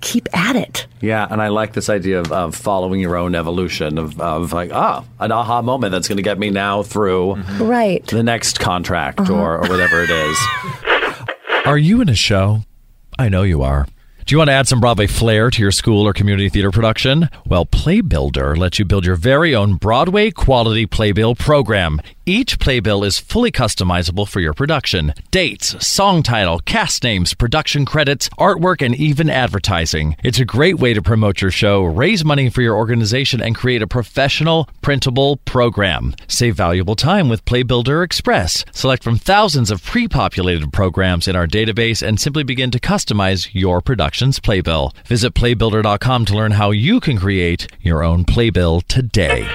keep at it. Yeah, and I like this idea of, of following your own evolution, of, of like, ah, an aha moment that's going to get me now through mm-hmm. right. the next contract uh-huh. or, or whatever it is. Are you in a show? I know you are. Do you want to add some Broadway flair to your school or community theater production? Well, Playbuilder lets you build your very own Broadway quality playbill program. Each playbill is fully customizable for your production. Dates, song title, cast names, production credits, artwork, and even advertising. It's a great way to promote your show, raise money for your organization, and create a professional, printable program. Save valuable time with Playbuilder Express. Select from thousands of pre-populated programs in our database and simply begin to customize your production's playbill. Visit Playbuilder dot com to learn how you can create your own playbill today.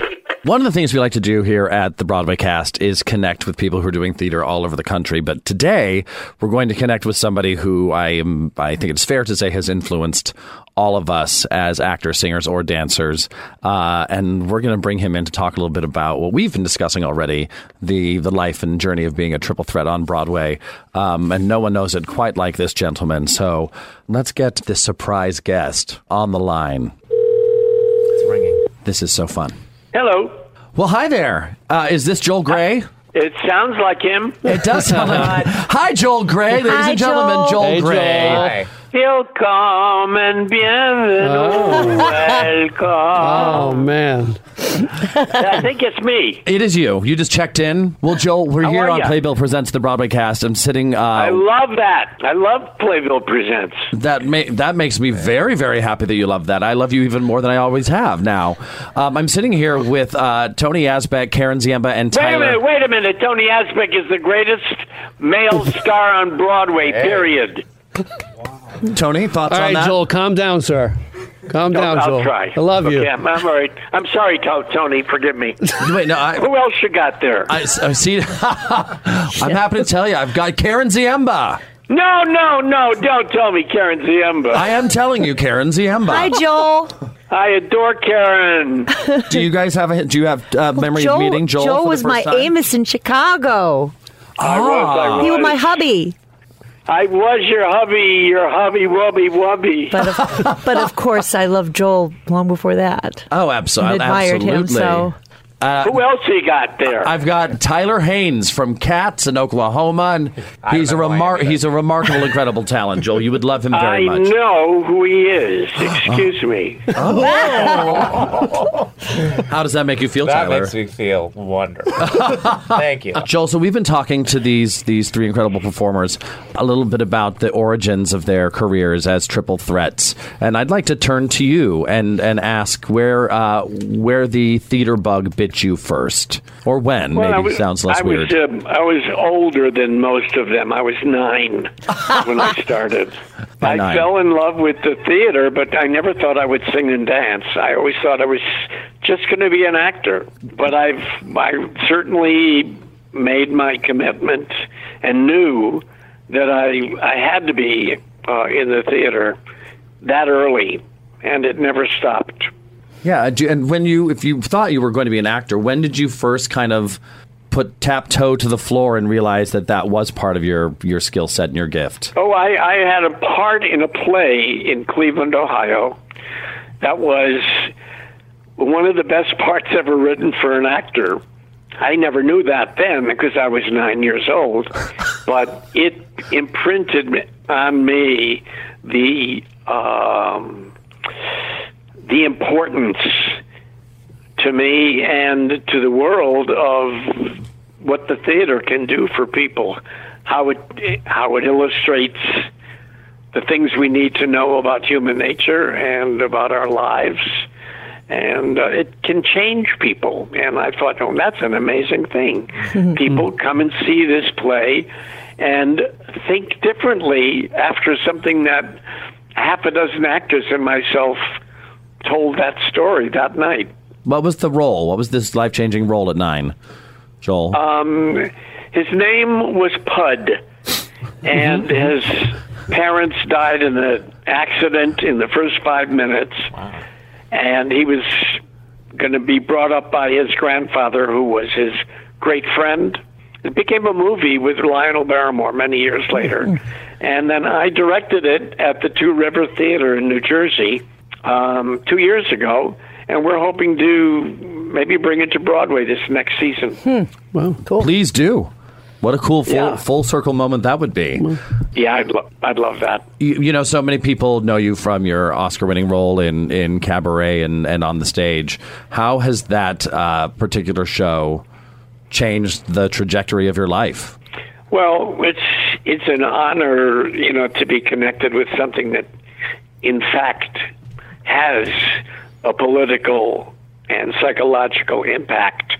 One of the things we like to do here at the Broadway Cast is connect with people who are doing theater all over the country. But today, we're going to connect with somebody who I am, I think it's fair to say has influenced all of us as actors, singers, or dancers. Uh, and we're going to bring him in to talk a little bit about what we've been discussing already, the the life and journey of being a triple threat on Broadway. Um, and no one knows it quite like this gentleman. So let's get this surprise guest on the line. It's ringing. This is so fun. Hello. Well, hi there. Uh, is this Joel Gray? It sounds like him. It does sound like him. Hi, Joel Gray. Ladies hi, and gentlemen, Joel, Joel hey, Gray. Joel. Welcome and bienvenue. Welcome. Oh, man. I think it's me. It is you. You just checked in. Well, Joel, we're How here on ya? Playbill Presents the Broadway Cast. I'm sitting... Uh, I love that. I love Playbill Presents. That ma- that makes me very, very happy that you love that. I love you even more than I always have now. Um, I'm sitting here with uh, Tony Yazbeck, Karen Ziemba, and Tyler... Wait a minute, wait a minute. Tony Yazbeck is the greatest male star on Broadway, hey. Period. Wow. Tony, thoughts All on right, that? All right, Joel, calm down, sir. Calm no, down, I'll Joel. Try. I love okay, you. I'm, I'm all right. I'm sorry, Tony. Forgive me. Wait, no. I, Who else you got there? I, I see. I'm happy to tell you, I've got Karen Ziemba. No, no, no! Don't tell me Karen Ziemba. I am telling you, Karen Ziemba. Hi, Joel. I adore Karen. Do you guys have a do you have a memory Joel, of meeting Joel? Joel was my time? Amos in Chicago. Oh, I was, I was. He was my hubby. I was your hubby, your hubby, wubby, wubby. But of, but of course, I loved Joel long before that. Oh, absolutely, admired absolutely. Him, so. Uh, Who else you got there? I've got Tyler Hanes from Cats in Oklahoma, and he's a remar- he's a remarkable, incredible talent, Joel. You would love him very much. I know who he is. Excuse me. Oh. How does that make you feel, that Tyler? That makes me feel wonderful. Thank you. Uh, Joel, so we've been talking to these, these three incredible performers a little bit about the origins of their careers as triple threats, and I'd like to turn to you and, and ask where, uh, where the theater bug bit you first, or when? Well, maybe was, sounds less I weird. Was, uh, I was older than most of them. I was nine when I started. By I nine. fell in love with the theater, but I never thought I would sing and dance. I always thought I was just going to be an actor. But I've I certainly made my commitment and knew that I I had to be uh, in the theater that early, and it never stopped. Yeah, and when you, if you thought you were going to be an actor, when did you first kind of put tap toe to the floor and realize that that was part of your, your skill set and your gift? Oh, I, I had a part in a play in Cleveland, Ohio. That was one of the best parts ever written for an actor. I never knew that then because I was nine years old, but it imprinted on me the... Um, the importance to me and to the world of what the theater can do for people, how it how it illustrates the things we need to know about human nature and about our lives, and uh, it can change people. And I thought, oh, that's an amazing thing. People come and see this play and think differently after something that half a dozen actors and myself told that story that night. What was the role? What was this life-changing role at nine, Joel? Um, his name was Pud, and his parents died in an accident in the first five minutes, wow. and he was going to be brought up by his grandfather, who was his great friend. It became a movie with Lionel Barrymore many years later, and then I directed it at the Two River Theater in New Jersey, Um, two years ago, and we're hoping to maybe bring it to Broadway this next season. Hmm. Well, cool. Please do. What a cool full, yeah. full circle moment that would be. Yeah, I'd, lo- I'd love that. You, you know, so many people know you from your Oscar-winning role in, in Cabaret and, and on the stage. How has that uh, particular show changed the trajectory of your life? Well, it's it's an honor, you know, to be connected with something that, in fact, has a political and psychological impact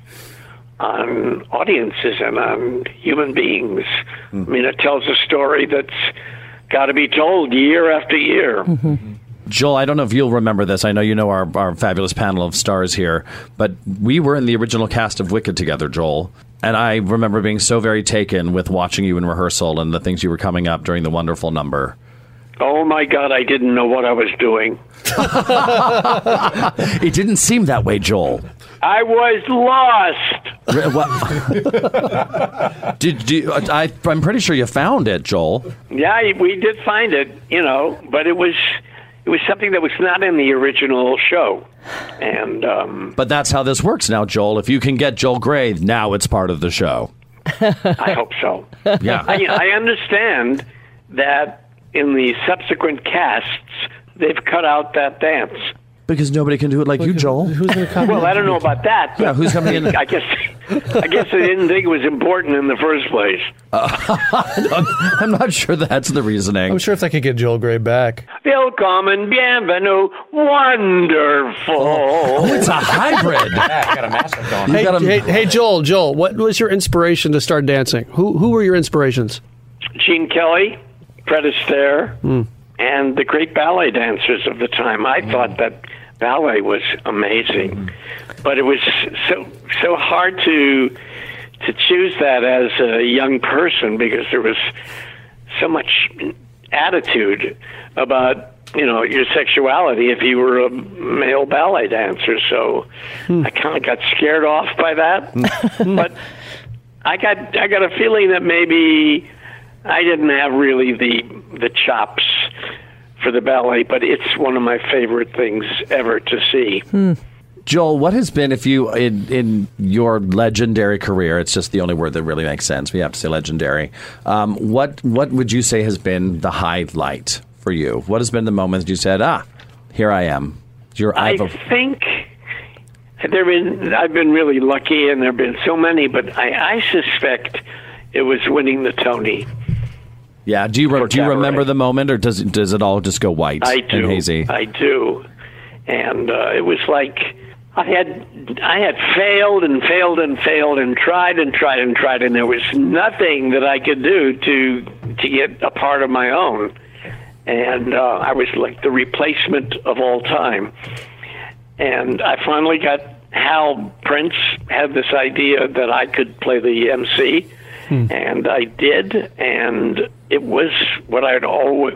on audiences and on human beings. Mm. I mean, it tells a story that's got to be told year after year. Mm-hmm. Joel, I don't know if you'll remember this. I know you know our, our fabulous panel of stars here, but we were in the original cast of Wicked together, Joel. And I remember being so very taken with watching you in rehearsal and the things you were coming up during the wonderful number. Oh, my God, I didn't know what I was doing. It didn't seem that way, Joel. I was lost. did, did I, I'm pretty sure you found it, Joel. Yeah, we did find it, you know, but it was it was something that was not in the original show. And um, But that's how this works now, Joel. If you can get Joel Gray, now it's part of the show. I hope so. Yeah, I, I understand that in the subsequent casts, they've cut out that dance. Because nobody can do it like well, you, Joel. Who's going to come well, in? I don't know about that. Yeah, who's coming in? I guess I guess they didn't think it was important in the first place. Uh, I'm not sure that's the reasoning. I'm sure if they could get Joel Gray back. Welcome, bienvenue, wonderful. Oh, it's a hybrid. Yeah, I got a massive going. Hey, a, hey, hey, Joel, Joel, what was your inspiration to start dancing? Who who were your inspirations? Gene Kelly, Fred Astaire, mm. and the great ballet dancers of the time. I mm. thought that ballet was amazing, mm. but it was so so hard to to choose that as a young person, because there was so much attitude about, you know, your sexuality if you were a male ballet dancer. So mm. I kind of got scared off by that. But I got I got a feeling that maybe I didn't have really the the chops for the ballet, but it's one of my favorite things ever to see. Mm. Joel, what has been, if you, in, in your legendary career, it's just the only word that really makes sense, we have to say legendary, um, what what would you say has been the highlight for you? What has been the moment that you said, ah, here I am? Your I think there been, I've been really lucky, and there have been so many, but I, I suspect it was winning the Tony. Yeah, do you, re- do you remember the moment, or does, does it all just go white I do. and hazy? I do, and uh, it was like... I had I had failed and failed and failed and tried and tried and tried, and there was nothing that I could do to to get a part of my own. And uh, I was like the replacement of all time. And I finally got Hal Prince had this idea that I could play the M C, hmm. and I did, and it was what I'd always...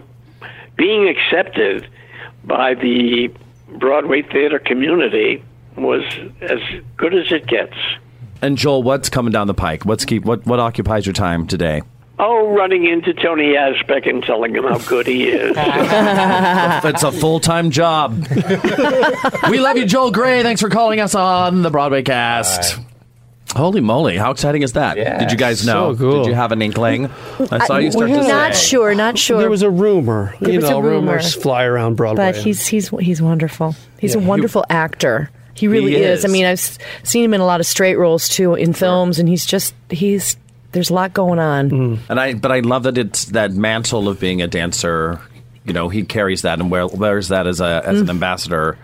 Being accepted by the Broadway theater community was as good as it gets. And Joel, what's coming down the pike? What's keep what what occupies your time today? Oh, running into Tony Yazbeck and telling him how good he is. It's a full-time job. We love you, Joel Gray. Thanks for calling us on the Broadway Cast. Bye. Holy moly, how exciting is that? Yes. Did you guys know? So cool. Did you have an inkling? I saw I, you start well, to Not say. sure, not sure. There was a rumor. There you was know, a rumor. Rumors fly around Broadway. But he's he's he's wonderful. He's yeah. a wonderful he, actor. He really he is. is. I mean, I've seen him in a lot of straight roles, too, in films, sure. and he's just, he's, there's a lot going on. Mm. And I, but I love that it's that mantle of being a dancer, you know, he carries that and wears that as a as mm. an ambassador.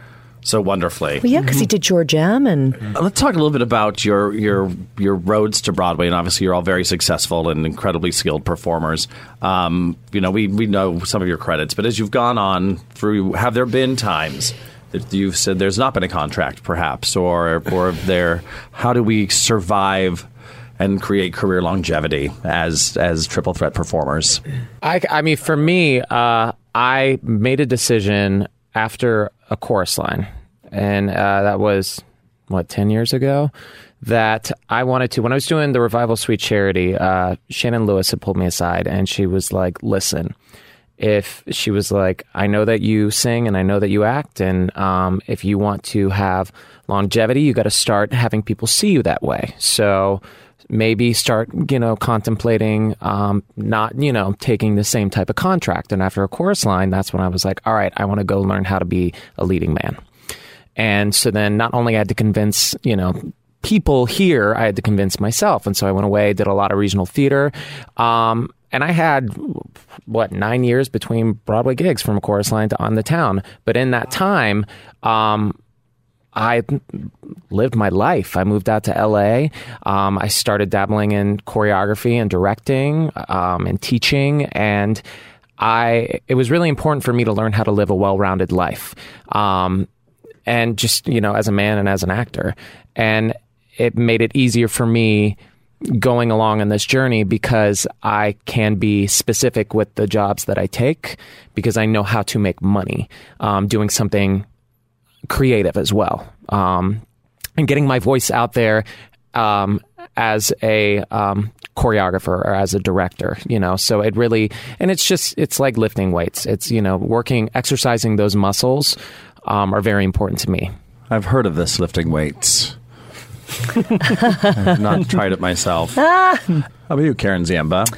So wonderfully. Well, yeah, because he did George M. And mm-hmm. let's talk a little bit about your your your roads to Broadway. And obviously, you're all very successful and incredibly skilled performers. Um, you know, we we know some of your credits, but as you've gone on through, have there been times that you've said there's not been a contract, perhaps, or or there? How do we survive and create career longevity as as triple threat performers? I I mean, for me, uh, I made a decision after A Chorus Line, and uh, that was, what, ten years ago, that I wanted to, when I was doing the revival Sweet Charity, uh, Shannon Lewis had pulled me aside, and she was like, listen, if she was like, I know that you sing, and I know that you act, and um, if you want to have longevity, you got to start having people see you that way, so... Maybe start, you know, contemplating um, not, you know, taking the same type of contract. And after A Chorus Line, that's when I was like, all right, I want to go learn how to be a leading man. And so then not only I had to convince, you know, people here, I had to convince myself. And so I went away, did a lot of regional theater. Um, and I had, what, nine years between Broadway gigs from A Chorus Line to On the Town. But in that time... Um, I lived my life. I moved out to L A. Um, I started dabbling in choreography and directing um, and teaching. And I it was really important for me to learn how to live a well-rounded life. Um, and just, you know, as a man and as an actor. And it made it easier for me going along on this journey because I can be specific with the jobs that I take because I know how to make money um, doing something creative as well, um, and getting my voice out there um, as a um, choreographer or as a director, you know, so it really, and it's just, it's like lifting weights. It's, you know, working, exercising those muscles um, are very important to me. I've heard of this lifting weights. I've not tried it myself. Ah. How about you, Karen Ziemba?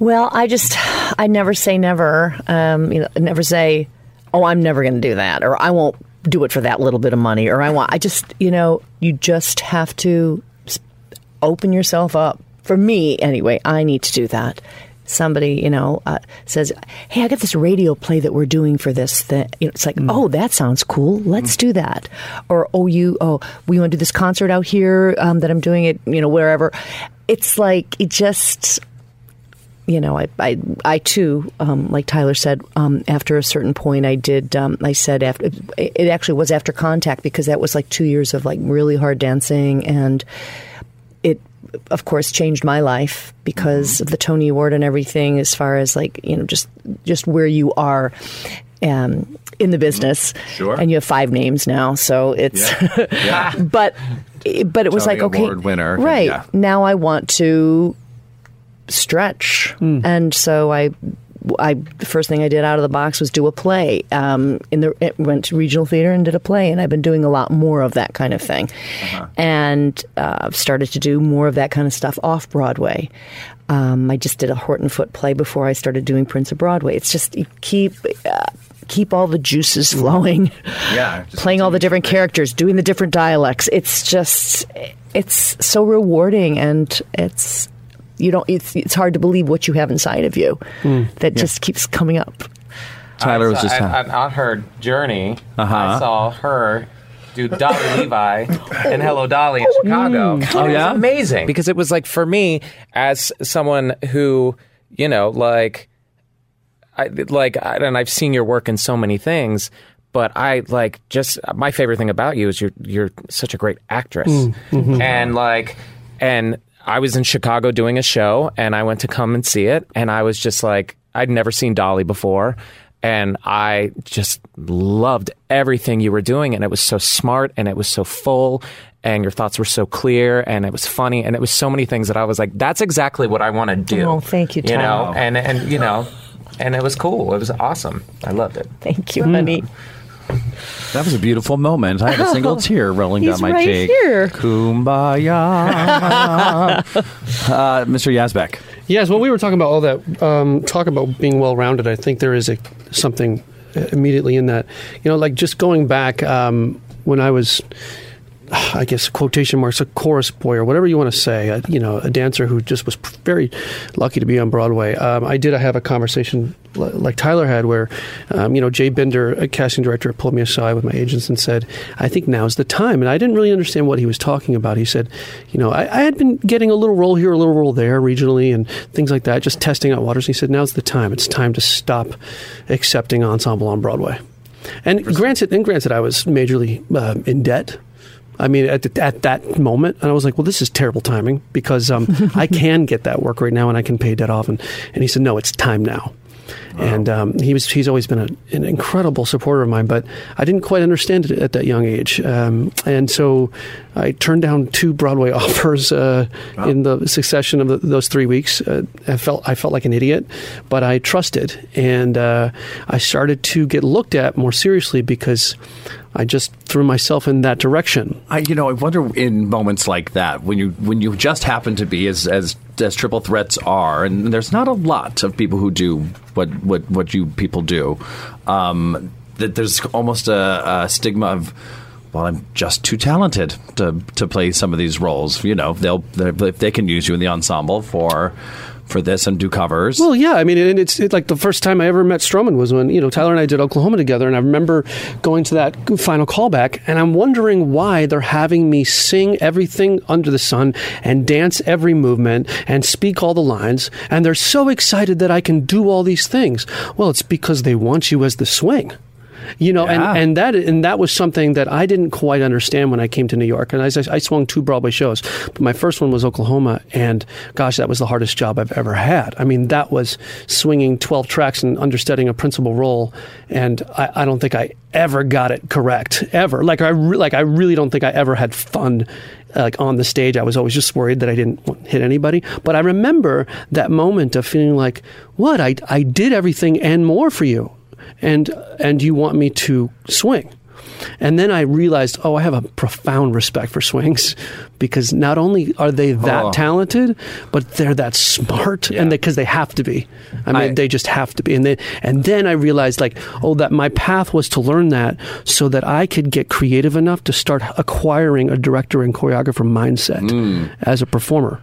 Well, I just, I never say never, um, you know, never say oh, I'm never going to do that, or I won't do it for that little bit of money, or I won't. I just, you know, you just have to open yourself up. For me, anyway, I need to do that. Somebody, you know, uh, says, hey, I got this radio play that we're doing for this thing. You know, it's like, mm. oh, that sounds cool. Let's mm. do that. Or, oh, you, oh, we want to do this concert out here um, that I'm doing it, you know, wherever. It's like, it just... you know, I, I, I too, um, like Tyler said, um, after a certain point, I did, um, I said after, it actually was after Contact, because that was like two years of like really hard dancing, and it, of course, changed my life because mm-hmm. of the Tony Award and everything, as far as like, you know, just, just where you are um, in the business. Sure. And you have five names now, so it's, yeah. Yeah. but, but it was Tony like, okay, award winner. Right. Yeah. Now I want to stretch. Mm. And so I, I, the first thing I did out of the box was do a play. Um, in the, it went to regional theater and did a play, and I've been doing a lot more of that kind of thing. Uh-huh. And I've uh, started to do more of that kind of stuff off Broadway. Um, I just did a Horton Foote play before I started doing Prince of Broadway. It's just you keep, uh, keep all the juices flowing. Yeah, playing all the different great. characters, doing the different dialects. It's just, it's so rewarding, and it's, you don't, it's, it's hard to believe what you have inside of you mm, that yeah. just keeps coming up. Tyler was just I, I, on her journey. Uh-huh. I saw her do Dolly Levi and Hello Dolly in Chicago. Mm. Oh, yeah? It was amazing. Because it was like, for me, as someone who, you know, like, I, like, I, and I've seen your work in so many things, but I like just, my favorite thing about you is you're, you're such a great actress. Mm. Mm-hmm. And like, and, I was in Chicago doing a show, and I went to come and see it, and I was just like, I'd never seen Dolly before, and I just loved everything you were doing, and it was so smart, and it was so full, and your thoughts were so clear, and it was funny, and it was so many things that I was like, that's exactly what I want to do. Oh, thank you, Tom. You know, and, and, you know, and it was cool. It was awesome. I loved it. Thank you, honey. That was a beautiful moment. I had a single tear rolling oh, down my right cheek. Here. Kumbaya. uh, Mister Yazbeck. Yes, well, we were talking about all that. Um, talk about being well-rounded. I think there is a, something immediately in that. You know, like just going back um, when I was, I guess, quotation marks, a chorus boy or whatever you want to say, a, you know, a dancer who just was very lucky to be on Broadway. Um, I did have a conversation l- like Tyler had where, um, you know, Jay Bender, a casting director, pulled me aside with my agents and said, I think now's the time. And I didn't really understand what he was talking about. He said, you know, I, I had been getting a little role here, a little role there regionally and things like that, just testing out waters. And he said, now's the time. It's time to stop accepting ensemble on Broadway. And granted, and granted, I was majorly uh, in debt. I mean, at the, at that moment, and I was like, well, this is terrible timing because um, I can get that work right now and I can pay debt off. And, and he said, no, it's time now. Wow. And um, he was he's always been a, an incredible supporter of mine, but I didn't quite understand it at that young age. Um, and so I turned down two Broadway offers uh, wow. in the succession of the, those three weeks. Uh, I felt I felt like an idiot, but I trusted. And uh, I started to get looked at more seriously because I just threw myself in that direction. I, you know, I wonder in moments like that, when you when you just happen to be as as, as triple threats are, and there's not a lot of people who do what what, what you people do, um, that there's almost a, a stigma of, well, I'm just too talented to to play some of these roles. You know, they'll if they can use you in the ensemble for. for this and do covers. Well, yeah. I mean, and it's it, like the first time I ever met Stroman was when, you know, Tyler and I did Oklahoma together. And I remember going to that final callback and I'm wondering why they're having me sing everything under the sun and dance every movement and speak all the lines. And they're so excited that I can do all these things. Well, it's because they want you as the swing. You know, yeah. and, and that and that was something that I didn't quite understand when I came to New York. And I, I swung two Broadway shows, but my first one was Oklahoma, and gosh, that was the hardest job I've ever had. I mean, that was swinging twelve tracks and understudying a principal role, and I, I don't think I ever got it correct, ever. Like I re- like I really don't think I ever had fun. Like on the stage, I was always just worried that I didn't hit anybody. But I remember that moment of feeling like, what? I I did everything and more for you. And and you want me to swing. And then I realized, oh, I have a profound respect for swings because not only are they that oh. talented, but they're that smart, yeah. and because they, they have to be. I mean, I, they just have to be. And they, and then I realized, like, oh, that my path was to learn that so that I could get creative enough to start acquiring a director and choreographer mindset mm. as a performer.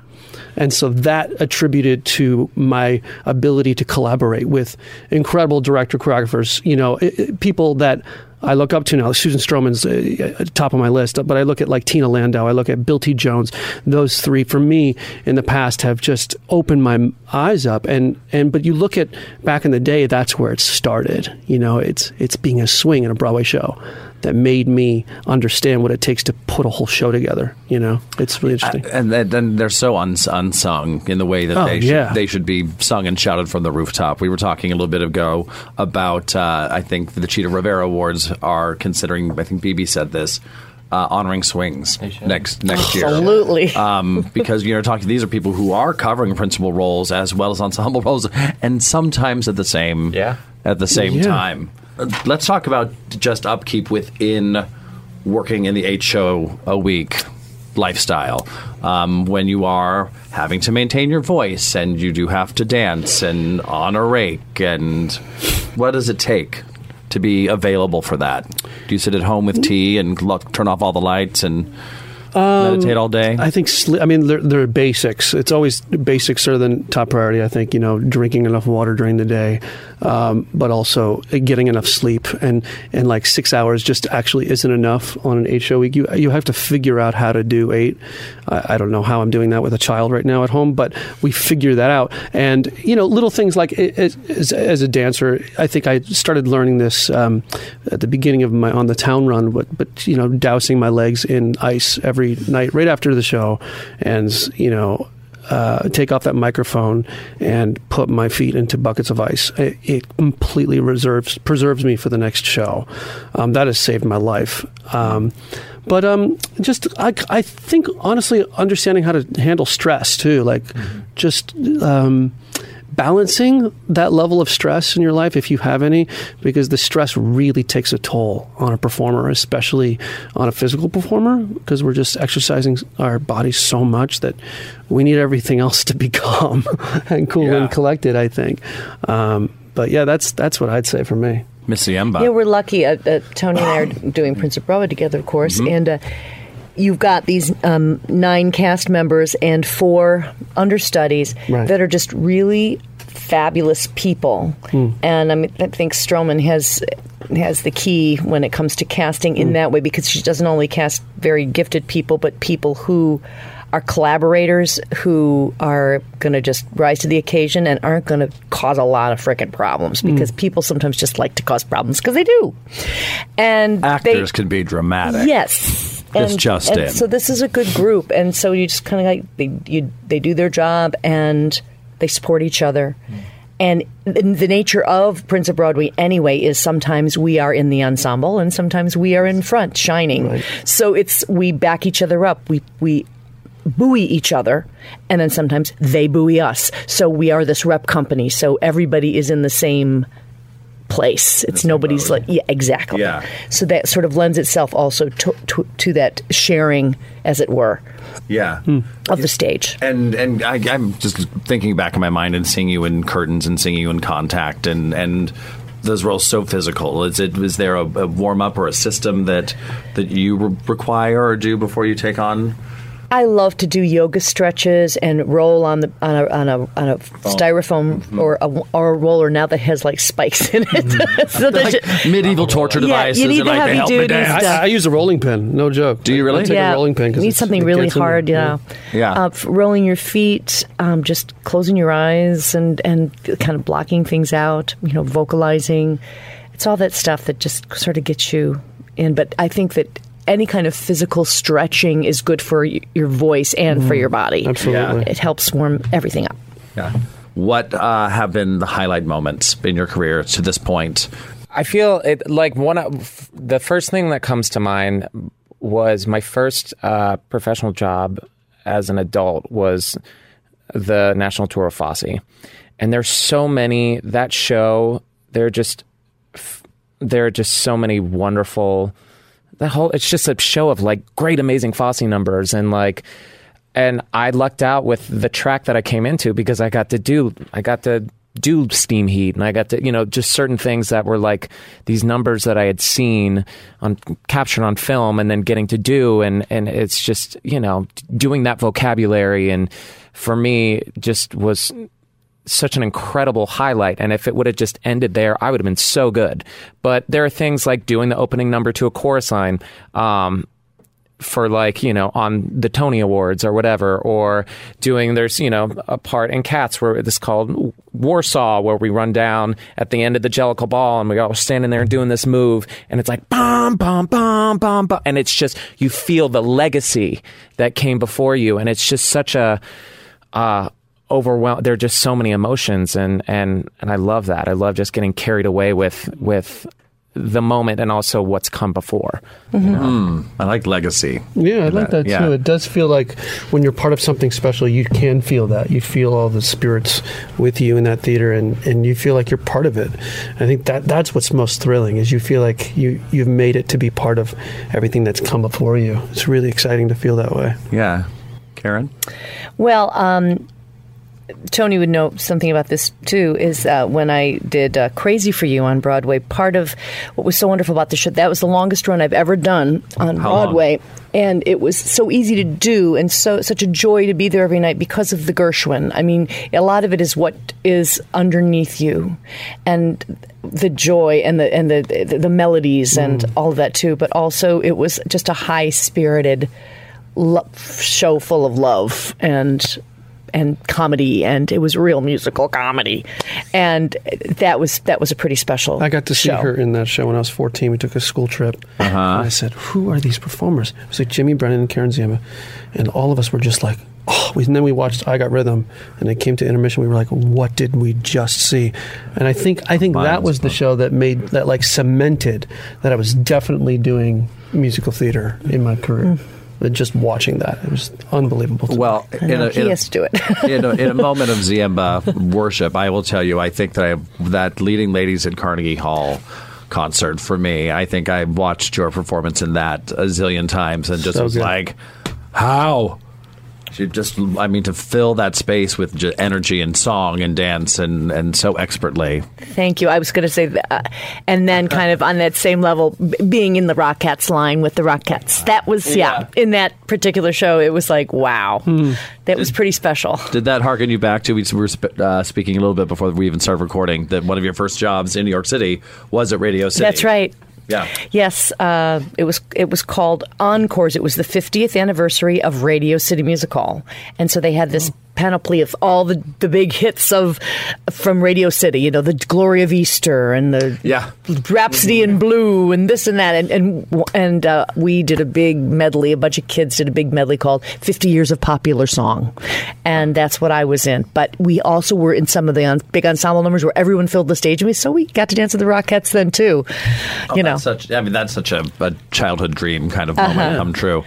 And so that attributed to my ability to collaborate with incredible director choreographers, you know, it, it, people that I look up to now. Susan Stroman's uh, top of my list, but I look at like Tina Landau. I look at Bill T. Jones. Those three, for me, in the past have just opened my eyes up. And, and but you look at back in the day, that's where it started. You know, it's it's being a swing in a Broadway show that made me understand what it takes to put a whole show together. You know, it's really interesting. I, and then they're so uns- unsung in the way that oh, they, should, yeah. they should be sung and shouted from the rooftop. We were talking a little bit ago about, uh, I think, the Chita Rivera Awards are considering, I think B B said this, Uh, honoring swings next next year. Absolutely. Um, because, you know, talking, these are people who are covering principal roles as well as ensemble roles, and sometimes at the same yeah. at the same yeah. time. Let's talk about just upkeep within working in the eight show a week lifestyle. Um, when you are having to maintain your voice and you do have to dance and on a rake, and what does it take to be available for that? Do you sit at home with tea and look, turn off all the lights and um, meditate all day? I think, sli- I mean, they're, they're basics. It's always basics are the top priority, I think, you know, drinking enough water during the day, um, but also getting enough sleep. And, and like six hours just actually isn't enough on an eight show week. You you have to figure out how to do eight. I, I don't know how I'm doing that with a child right now at home, but we figure that out. And, you know, little things like as, as a dancer, I think I started learning this um, at the beginning of my On the Town run, but, but, you know, dousing my legs in ice every night right after the show, and you know uh, take off that microphone and put my feet into buckets of ice. It, it completely reserves preserves me for the next show. Um, that has saved my life. Um, but um, just I, I think honestly understanding how to handle stress too, like mm-hmm. just um, balancing that level of stress in your life if you have any, because the stress really takes a toll on a performer, especially on a physical performer, because we're just exercising our bodies so much that we need everything else to be calm and cool yeah. and collected, I think. Um, but yeah, that's that's what I'd say for me. Miss Ziemba. Yeah, we're lucky. Uh, uh, Tony and I are doing Prince of Broadway together, of course, mm-hmm. and uh, you've got these um, nine cast members and four understudies right. that are just really fabulous people. Mm. And I, mean, I think Stroman has has the key when it comes to casting in mm. that way, because she doesn't only cast very gifted people, but people who are collaborators, who are going to just rise to the occasion and aren't going to cause a lot of frickin' problems, because mm. people sometimes just like to cause problems because they do. And actors they, can be dramatic. Yes. And, just and in. So this is a good group, and so you just kind of like they you, they do their job and they support each other. Mm. And the nature of Prince of Broadway anyway is sometimes we are in the ensemble and sometimes we are in front shining. Right. So it's we back each other up. We we. buoy each other, and then sometimes they buoy us. So we are this rep company. So everybody is in the same place. It's nobody's like, yeah, exactly. Yeah. So that sort of lends itself also to, to, to that sharing, as it were, yeah, of yeah. the stage. And and I, I'm just thinking back in my mind and seeing you in Curtains and seeing you in Contact and and those roles so physical. Is it is there a, a warm up or a system that that you re- require or do before you take on? I love to do yoga stretches and roll on the on a on a, on a styrofoam mm-hmm. or a or a roller now that has like spikes in it. So like just, medieval torture devices. Yeah, you need to like have you do these stuff. I, I use a rolling pin, no joke. Do you really? I take yeah. a rolling pin because you need something really hard. Yeah, yeah. Uh, rolling your feet, um, just closing your eyes and and kind of blocking things out. You know, vocalizing. It's all that stuff that just sort of gets you in. But I think that any kind of physical stretching is good for your voice and mm, for your body. Absolutely. Yeah. It helps warm everything up. Yeah. What uh, have been the highlight moments in your career to this point? I feel it like one of the first thing that comes to mind was my first uh, professional job as an adult was the National Tour of Fosse. And there's so many, that show, there are just, there are just so many wonderful... The whole it's just a show of like great amazing Fosse numbers, and like and I lucked out with the track that I came into because I got to do I got to do Steam Heat, and I got to, you know, just certain things that were like these numbers that I had seen on captured on film and then getting to do, and and it's just, you know, doing that vocabulary, and for me just was such an incredible highlight, and if it would have just ended there, I would have been so good. But there are things like doing the opening number to A Chorus Line um for, like, you know, on the Tony Awards or whatever, or doing, there's, you know, a part in Cats where it's called Warsaw, where we run down at the end of the Jellicle Ball and we all standing there and doing this move, and it's like bom, bom, bom, bom, bom, and it's just, you feel the legacy that came before you, and it's just such a uh overwhelm, there are just so many emotions, and and and I love that. I love just getting carried away with with the moment and also what's come before. Mm-hmm. You know? mm, I like legacy. Yeah, I like that, that too. Yeah. It does feel like when you're part of something special, you can feel that. You feel all the spirits with you in that theater, and, and you feel like you're part of it. I think that that's what's most thrilling, is you feel like you, you've made it to be part of everything that's come before you. It's really exciting to feel that way. Yeah. Karen? Well, um, Tony would know something about this too, is uh, when I did uh, Crazy for You on Broadway, part of what was so wonderful about the show, that was the longest run I've ever done on How Broadway. Long? And it was so easy to do, and so such a joy to be there every night because of the Gershwin. I mean, a lot of it is what is underneath you, and the joy and the and the the, the melodies and mm. all of that too. But also, it was just a high-spirited lo- show full of love and. and comedy, and it was real musical comedy, and that was that was a pretty special I got to see show. Her in that show when I was fourteen. We took a school trip, uh-huh. and I said, who are these performers? It was like Jimmy Brennan and Karen Ziemba, and all of us were just like, oh. And then we watched I Got Rhythm, and it came to intermission. We were like, what did we just see? And I think I think Mine's that was fun. The show that made that like cemented that I was definitely doing musical theater in my career. Mm. Just watching that, it was unbelievable. Well, in a, he in has a, to do it. in, a, in a moment of Ziemba worship, I will tell you, I think that I, that Leading Ladies at Carnegie Hall concert for me, I think I watched your performance in that a zillion times and just so was good. Like, how? She just, I mean, to fill that space with j- energy and song and dance and, and so expertly. Thank you. I was going to say that. And then kind of on that same level, b- being in the Rockettes line with the Rockettes. That was, yeah. yeah, in that particular show, it was like, wow. Hmm. That was pretty special. Did that harken you back to, we were sp- uh, speaking a little bit before we even started recording, that one of your first jobs in New York City was at Radio City. That's right. Yeah. Yes, uh, it was it was called Encores. It was the fiftieth anniversary of Radio City Music Hall. And so they had this oh. panoply of all the, the big hits of from Radio City, you know, the Glory of Easter and the yeah. Rhapsody mm-hmm. in Blue and this and that. And and, and uh, we did a big medley. A bunch of kids did a big medley called fifty years of Popular Song. And that's what I was in. But we also were in some of the on, big ensemble numbers where everyone filled the stage. And we, so we got to dance with the Rockettes then, too. Oh, you know, such, I mean, that's such a, a childhood dream kind of moment uh-huh. come true.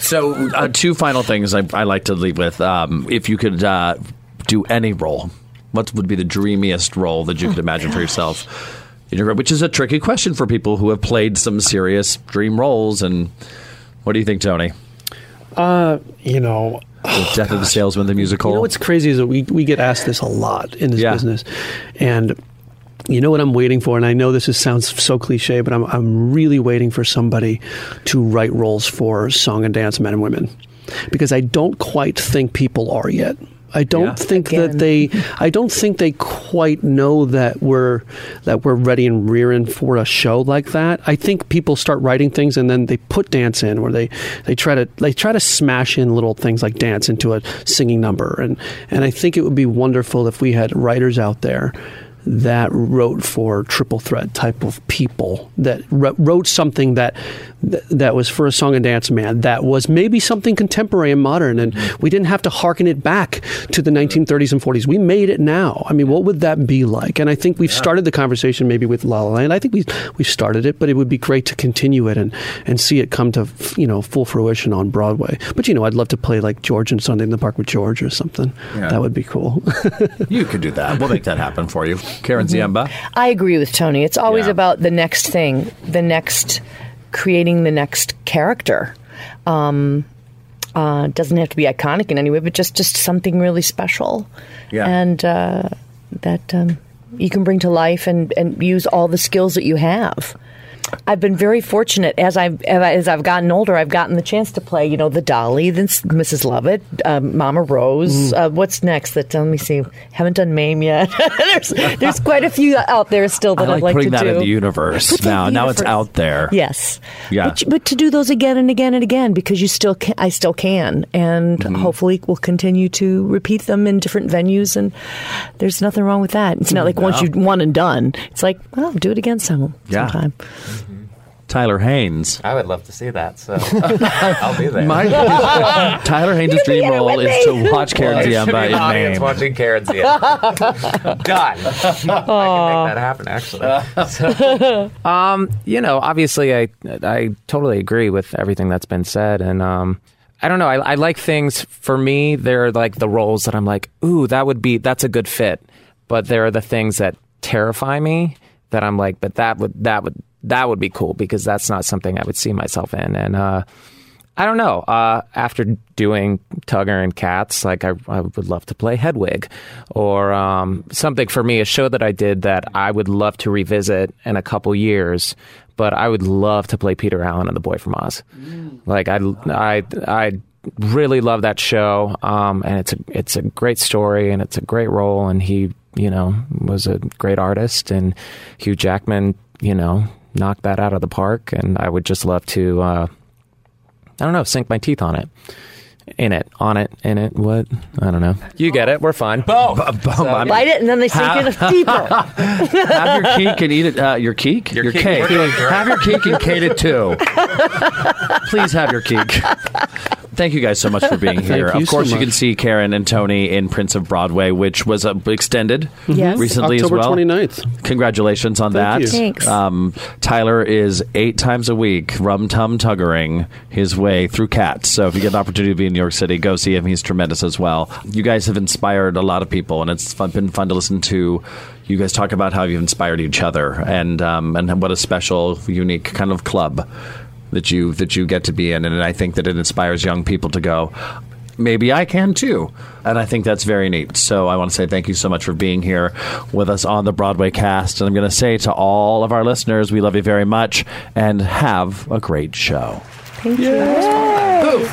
So uh, two final things I, I like to leave with. Um, if you could Uh, do any role, what would be the dreamiest role that you could imagine oh, for yourself? Which is a tricky question for people who have played some serious dream roles. And what do you think, Tony? Uh, you know, oh, Death gosh. of the Salesman, the musical. You know what's crazy is that we we get asked this a lot in this yeah. business, and. You know what I'm waiting for, and I know this is, sounds so cliche, but I'm I'm really waiting for somebody to write roles for song and dance men and women, because I don't quite think people are yet. I don't yeah. think Again. that they I don't think they quite know that we're that we're ready and rearing for a show like that. I think people start writing things and then they put dance in, or they, they try to they try to smash in little things like dance into a singing number, and, and I think it would be wonderful if we had writers out there that wrote for triple threat type of people, that wrote something that that was for a song and dance man, that was maybe something contemporary and modern, and we didn't have to hearken it back to the nineteen thirties and forties. We made it now. I mean, what would that be like? And I think we've yeah. started the conversation maybe with La La Land. I think we we started it, but it would be great to continue it and, and see it come to, you know, full fruition on Broadway. But, you know, I'd love to play like George and Sunday in the Park with George or something. Yeah. That would be cool. You could do that. We'll make that happen for you. Karen Ziemba? I agree with Tony. It's always yeah. about the next thing, the next, creating the next character. Um, uh, doesn't have to be iconic in any way, but just, just something really special. Yeah. And uh, that um, you can bring to life and, and use all the skills that you have. I've been very fortunate as I've as I've gotten older. I've gotten the chance to play, you know, the Dolly, then Missus Lovett, um, Mama Rose. Mm. Uh, what's next? That let me see. Haven't done Mame yet. there's there's quite a few out there still that I like I'd like to do. Putting that in the universe Put now. The universe. Now it's out there. Yes. Yeah. But, but to do those again and again and again because you still can, I still can, and mm-hmm. hopefully we'll continue to repeat them in different venues. And there's nothing wrong with that. It's not like no. once you one and done. It's like, well, do it again some yeah. sometime. Mm-hmm. Tyler Hanes. I would love to see that, so I'll be there. My, Tyler Hanes' dream role is to watch Karen Ziemba. Well, in audience watching Karen Ziemba. Done. Aww. I can make that happen, actually. Uh, so. um, you know, obviously, I I totally agree with everything that's been said, and um, I don't know. I, I like things. For me, they're like the roles that I'm like, ooh, that would be that's a good fit. But there are the things that terrify me that I'm like, but that would that would. That would be cool because that's not something I would see myself in. And uh, I don't know. Uh, after doing Tugger and Cats, like I, I would love to play Hedwig or um, something for me, a show that I did that I would love to revisit in a couple years. But I would love to play Peter Allen in The Boy From Oz. Mm. Like I, I, I really love that show. Um, and it's a, it's a great story and it's a great role. And he, you know, was a great artist. And Hugh Jackman, you know, knock that out of the park, and I would just love to uh I don't know, sink my teeth on it in it on it in it what I don't know, you get it, we're fine. Boom. Boom. So, I mean, bite it and then they sink have, it deeper. Have your cake and eat it. Uh, your cake your, your cake, cake. Doing, have your cake and Kate it too. Please have your cake. Thank you guys so much for being here. Of course, so you can see Karen and Tony in Prince of Broadway, which was uh, extended yes. recently October as well. October twenty-ninth. Congratulations on Thank that. You. Thanks. Um, Tyler is eight times a week rum-tum-tuggering his way through Cats. So if you get an opportunity to be in New York City, go see him. He's tremendous as well. You guys have inspired a lot of people, and it's fun, been fun to listen to you guys talk about how you've inspired each other and um, and what a special, unique kind of club that you that you get to be in, and I think that it inspires young people to go, maybe I can too. And I think that's very neat. So I want to say thank you so much for being here with us on the Broadway Cast. And I'm going to say to all of our listeners, we love you very much, and have a great show. Thank Yay. You.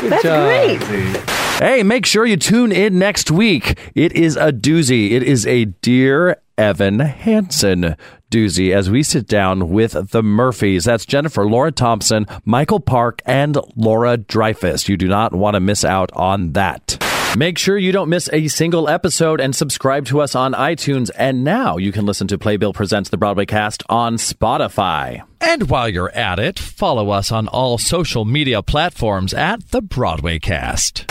Good that's job. Great. Hey, make sure you tune in next week. It is a doozy. It is a Dear Evan Hansen doozy as we sit down with the Murphys. That's Jennifer, Laura Thompson, Michael Park, and Laura Dreyfus. You do not want to miss out on that. Make sure you don't miss a single episode and subscribe to us on iTunes. And now you can listen to Playbill Presents the Broadway Cast on Spotify. And while you're at it, follow us on all social media platforms at the Broadway Cast.